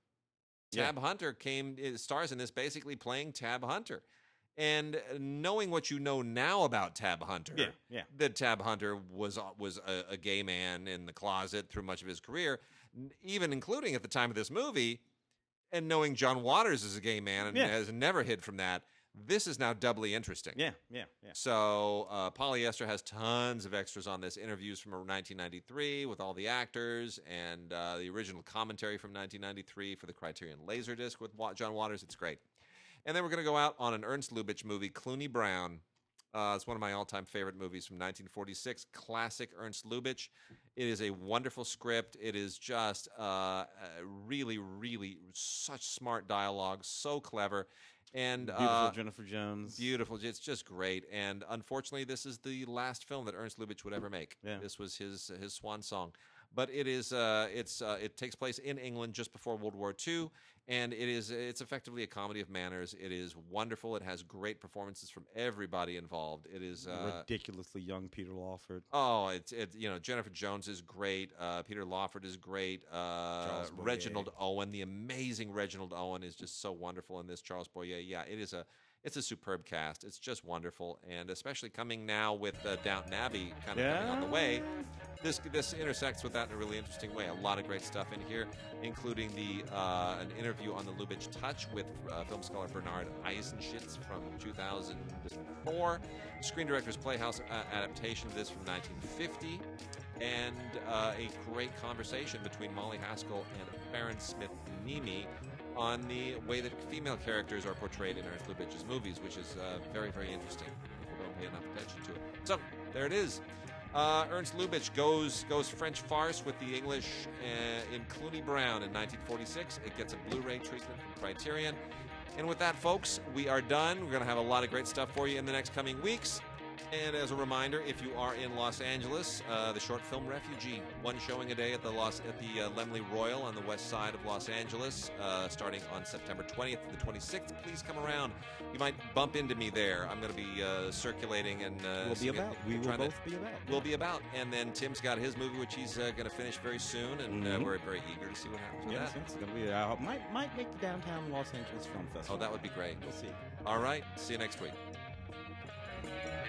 Tab yeah. Hunter came stars in this basically playing Tab Hunter. And knowing what you know now about Tab Hunter, yeah, yeah. that Tab Hunter was, was a, a gay man in the closet through much of his career, even including at the time of this movie, and knowing John Waters is a gay man and yeah. has never hid from that, this is now doubly interesting. Yeah, yeah, yeah. So uh, Polyester has tons of extras on this. Interviews from nineteen ninety-three with all the actors and uh, the original commentary from nineteen ninety-three for the Criterion Laserdisc with John Waters. It's great. And then we're going to go out on an Ernst Lubitsch movie, Clooney Brown. Uh, it's one of my all-time favorite movies from nineteen forty-six. Classic Ernst Lubitsch. It is a wonderful script. It is just uh, really, really such smart dialogue, so clever. And beautiful uh, Jennifer Jones. Beautiful. It's just great. And unfortunately, this is the last film that Ernst Lubitsch would ever make. Yeah. This was his his swan song. But it is uh, it's uh, it takes place in England just before World War Two, and it is it's effectively a comedy of manners. It is wonderful. It has great performances from everybody involved. It is uh, ridiculously young Peter Lawford. Oh, it's it's you know Jennifer Jones is great. Uh, Peter Lawford is great. Uh, Reginald Owen, the amazing Reginald Owen, is just so wonderful in this. Charles Boyer, yeah, it is a it's a superb cast. It's just wonderful, and especially coming now with uh, Downton Abbey kind of yeah. coming on the way. This this intersects with that in a really interesting way. A lot of great stuff in here, including the uh, an interview on the Lubitsch Touch with uh, film scholar Bernard Eisenschitz from two thousand four, Screen Directors Playhouse uh, adaptation of this from nineteen fifty, and uh, a great conversation between Molly Haskell and Baron Smith-Nemi on the way that female characters are portrayed in Ernst Lubitsch's movies, which is uh, very, very interesting. People don't pay enough attention to it. So There it is. Uh, Ernst Lubitsch goes goes French farce with the English uh, in Clooney Brown in nineteen forty-six. It gets a Blu-ray treatment from Criterion. And with that, folks, we are done. We're going to have a lot of great stuff for you in the next coming weeks. And as a reminder, if you are in Los Angeles, uh, the short film Refugee, one showing a day at the Los at the uh, Lemley Royal on the west side of Los Angeles, uh, starting on September twentieth to the twenty-sixth. Please come around. You might bump into me there. I'm going to be uh, circulating and uh, we'll be about. We will both to, be about. We'll be about. And then Tim's got his movie, which he's uh, going to finish very soon, and mm-hmm. uh, we're very eager to see what happens. Yes, with that. It's going to be. Uh, might might make the downtown Los Angeles Film Festival. Oh, that would be great. We'll see. All right. See you next week.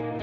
you.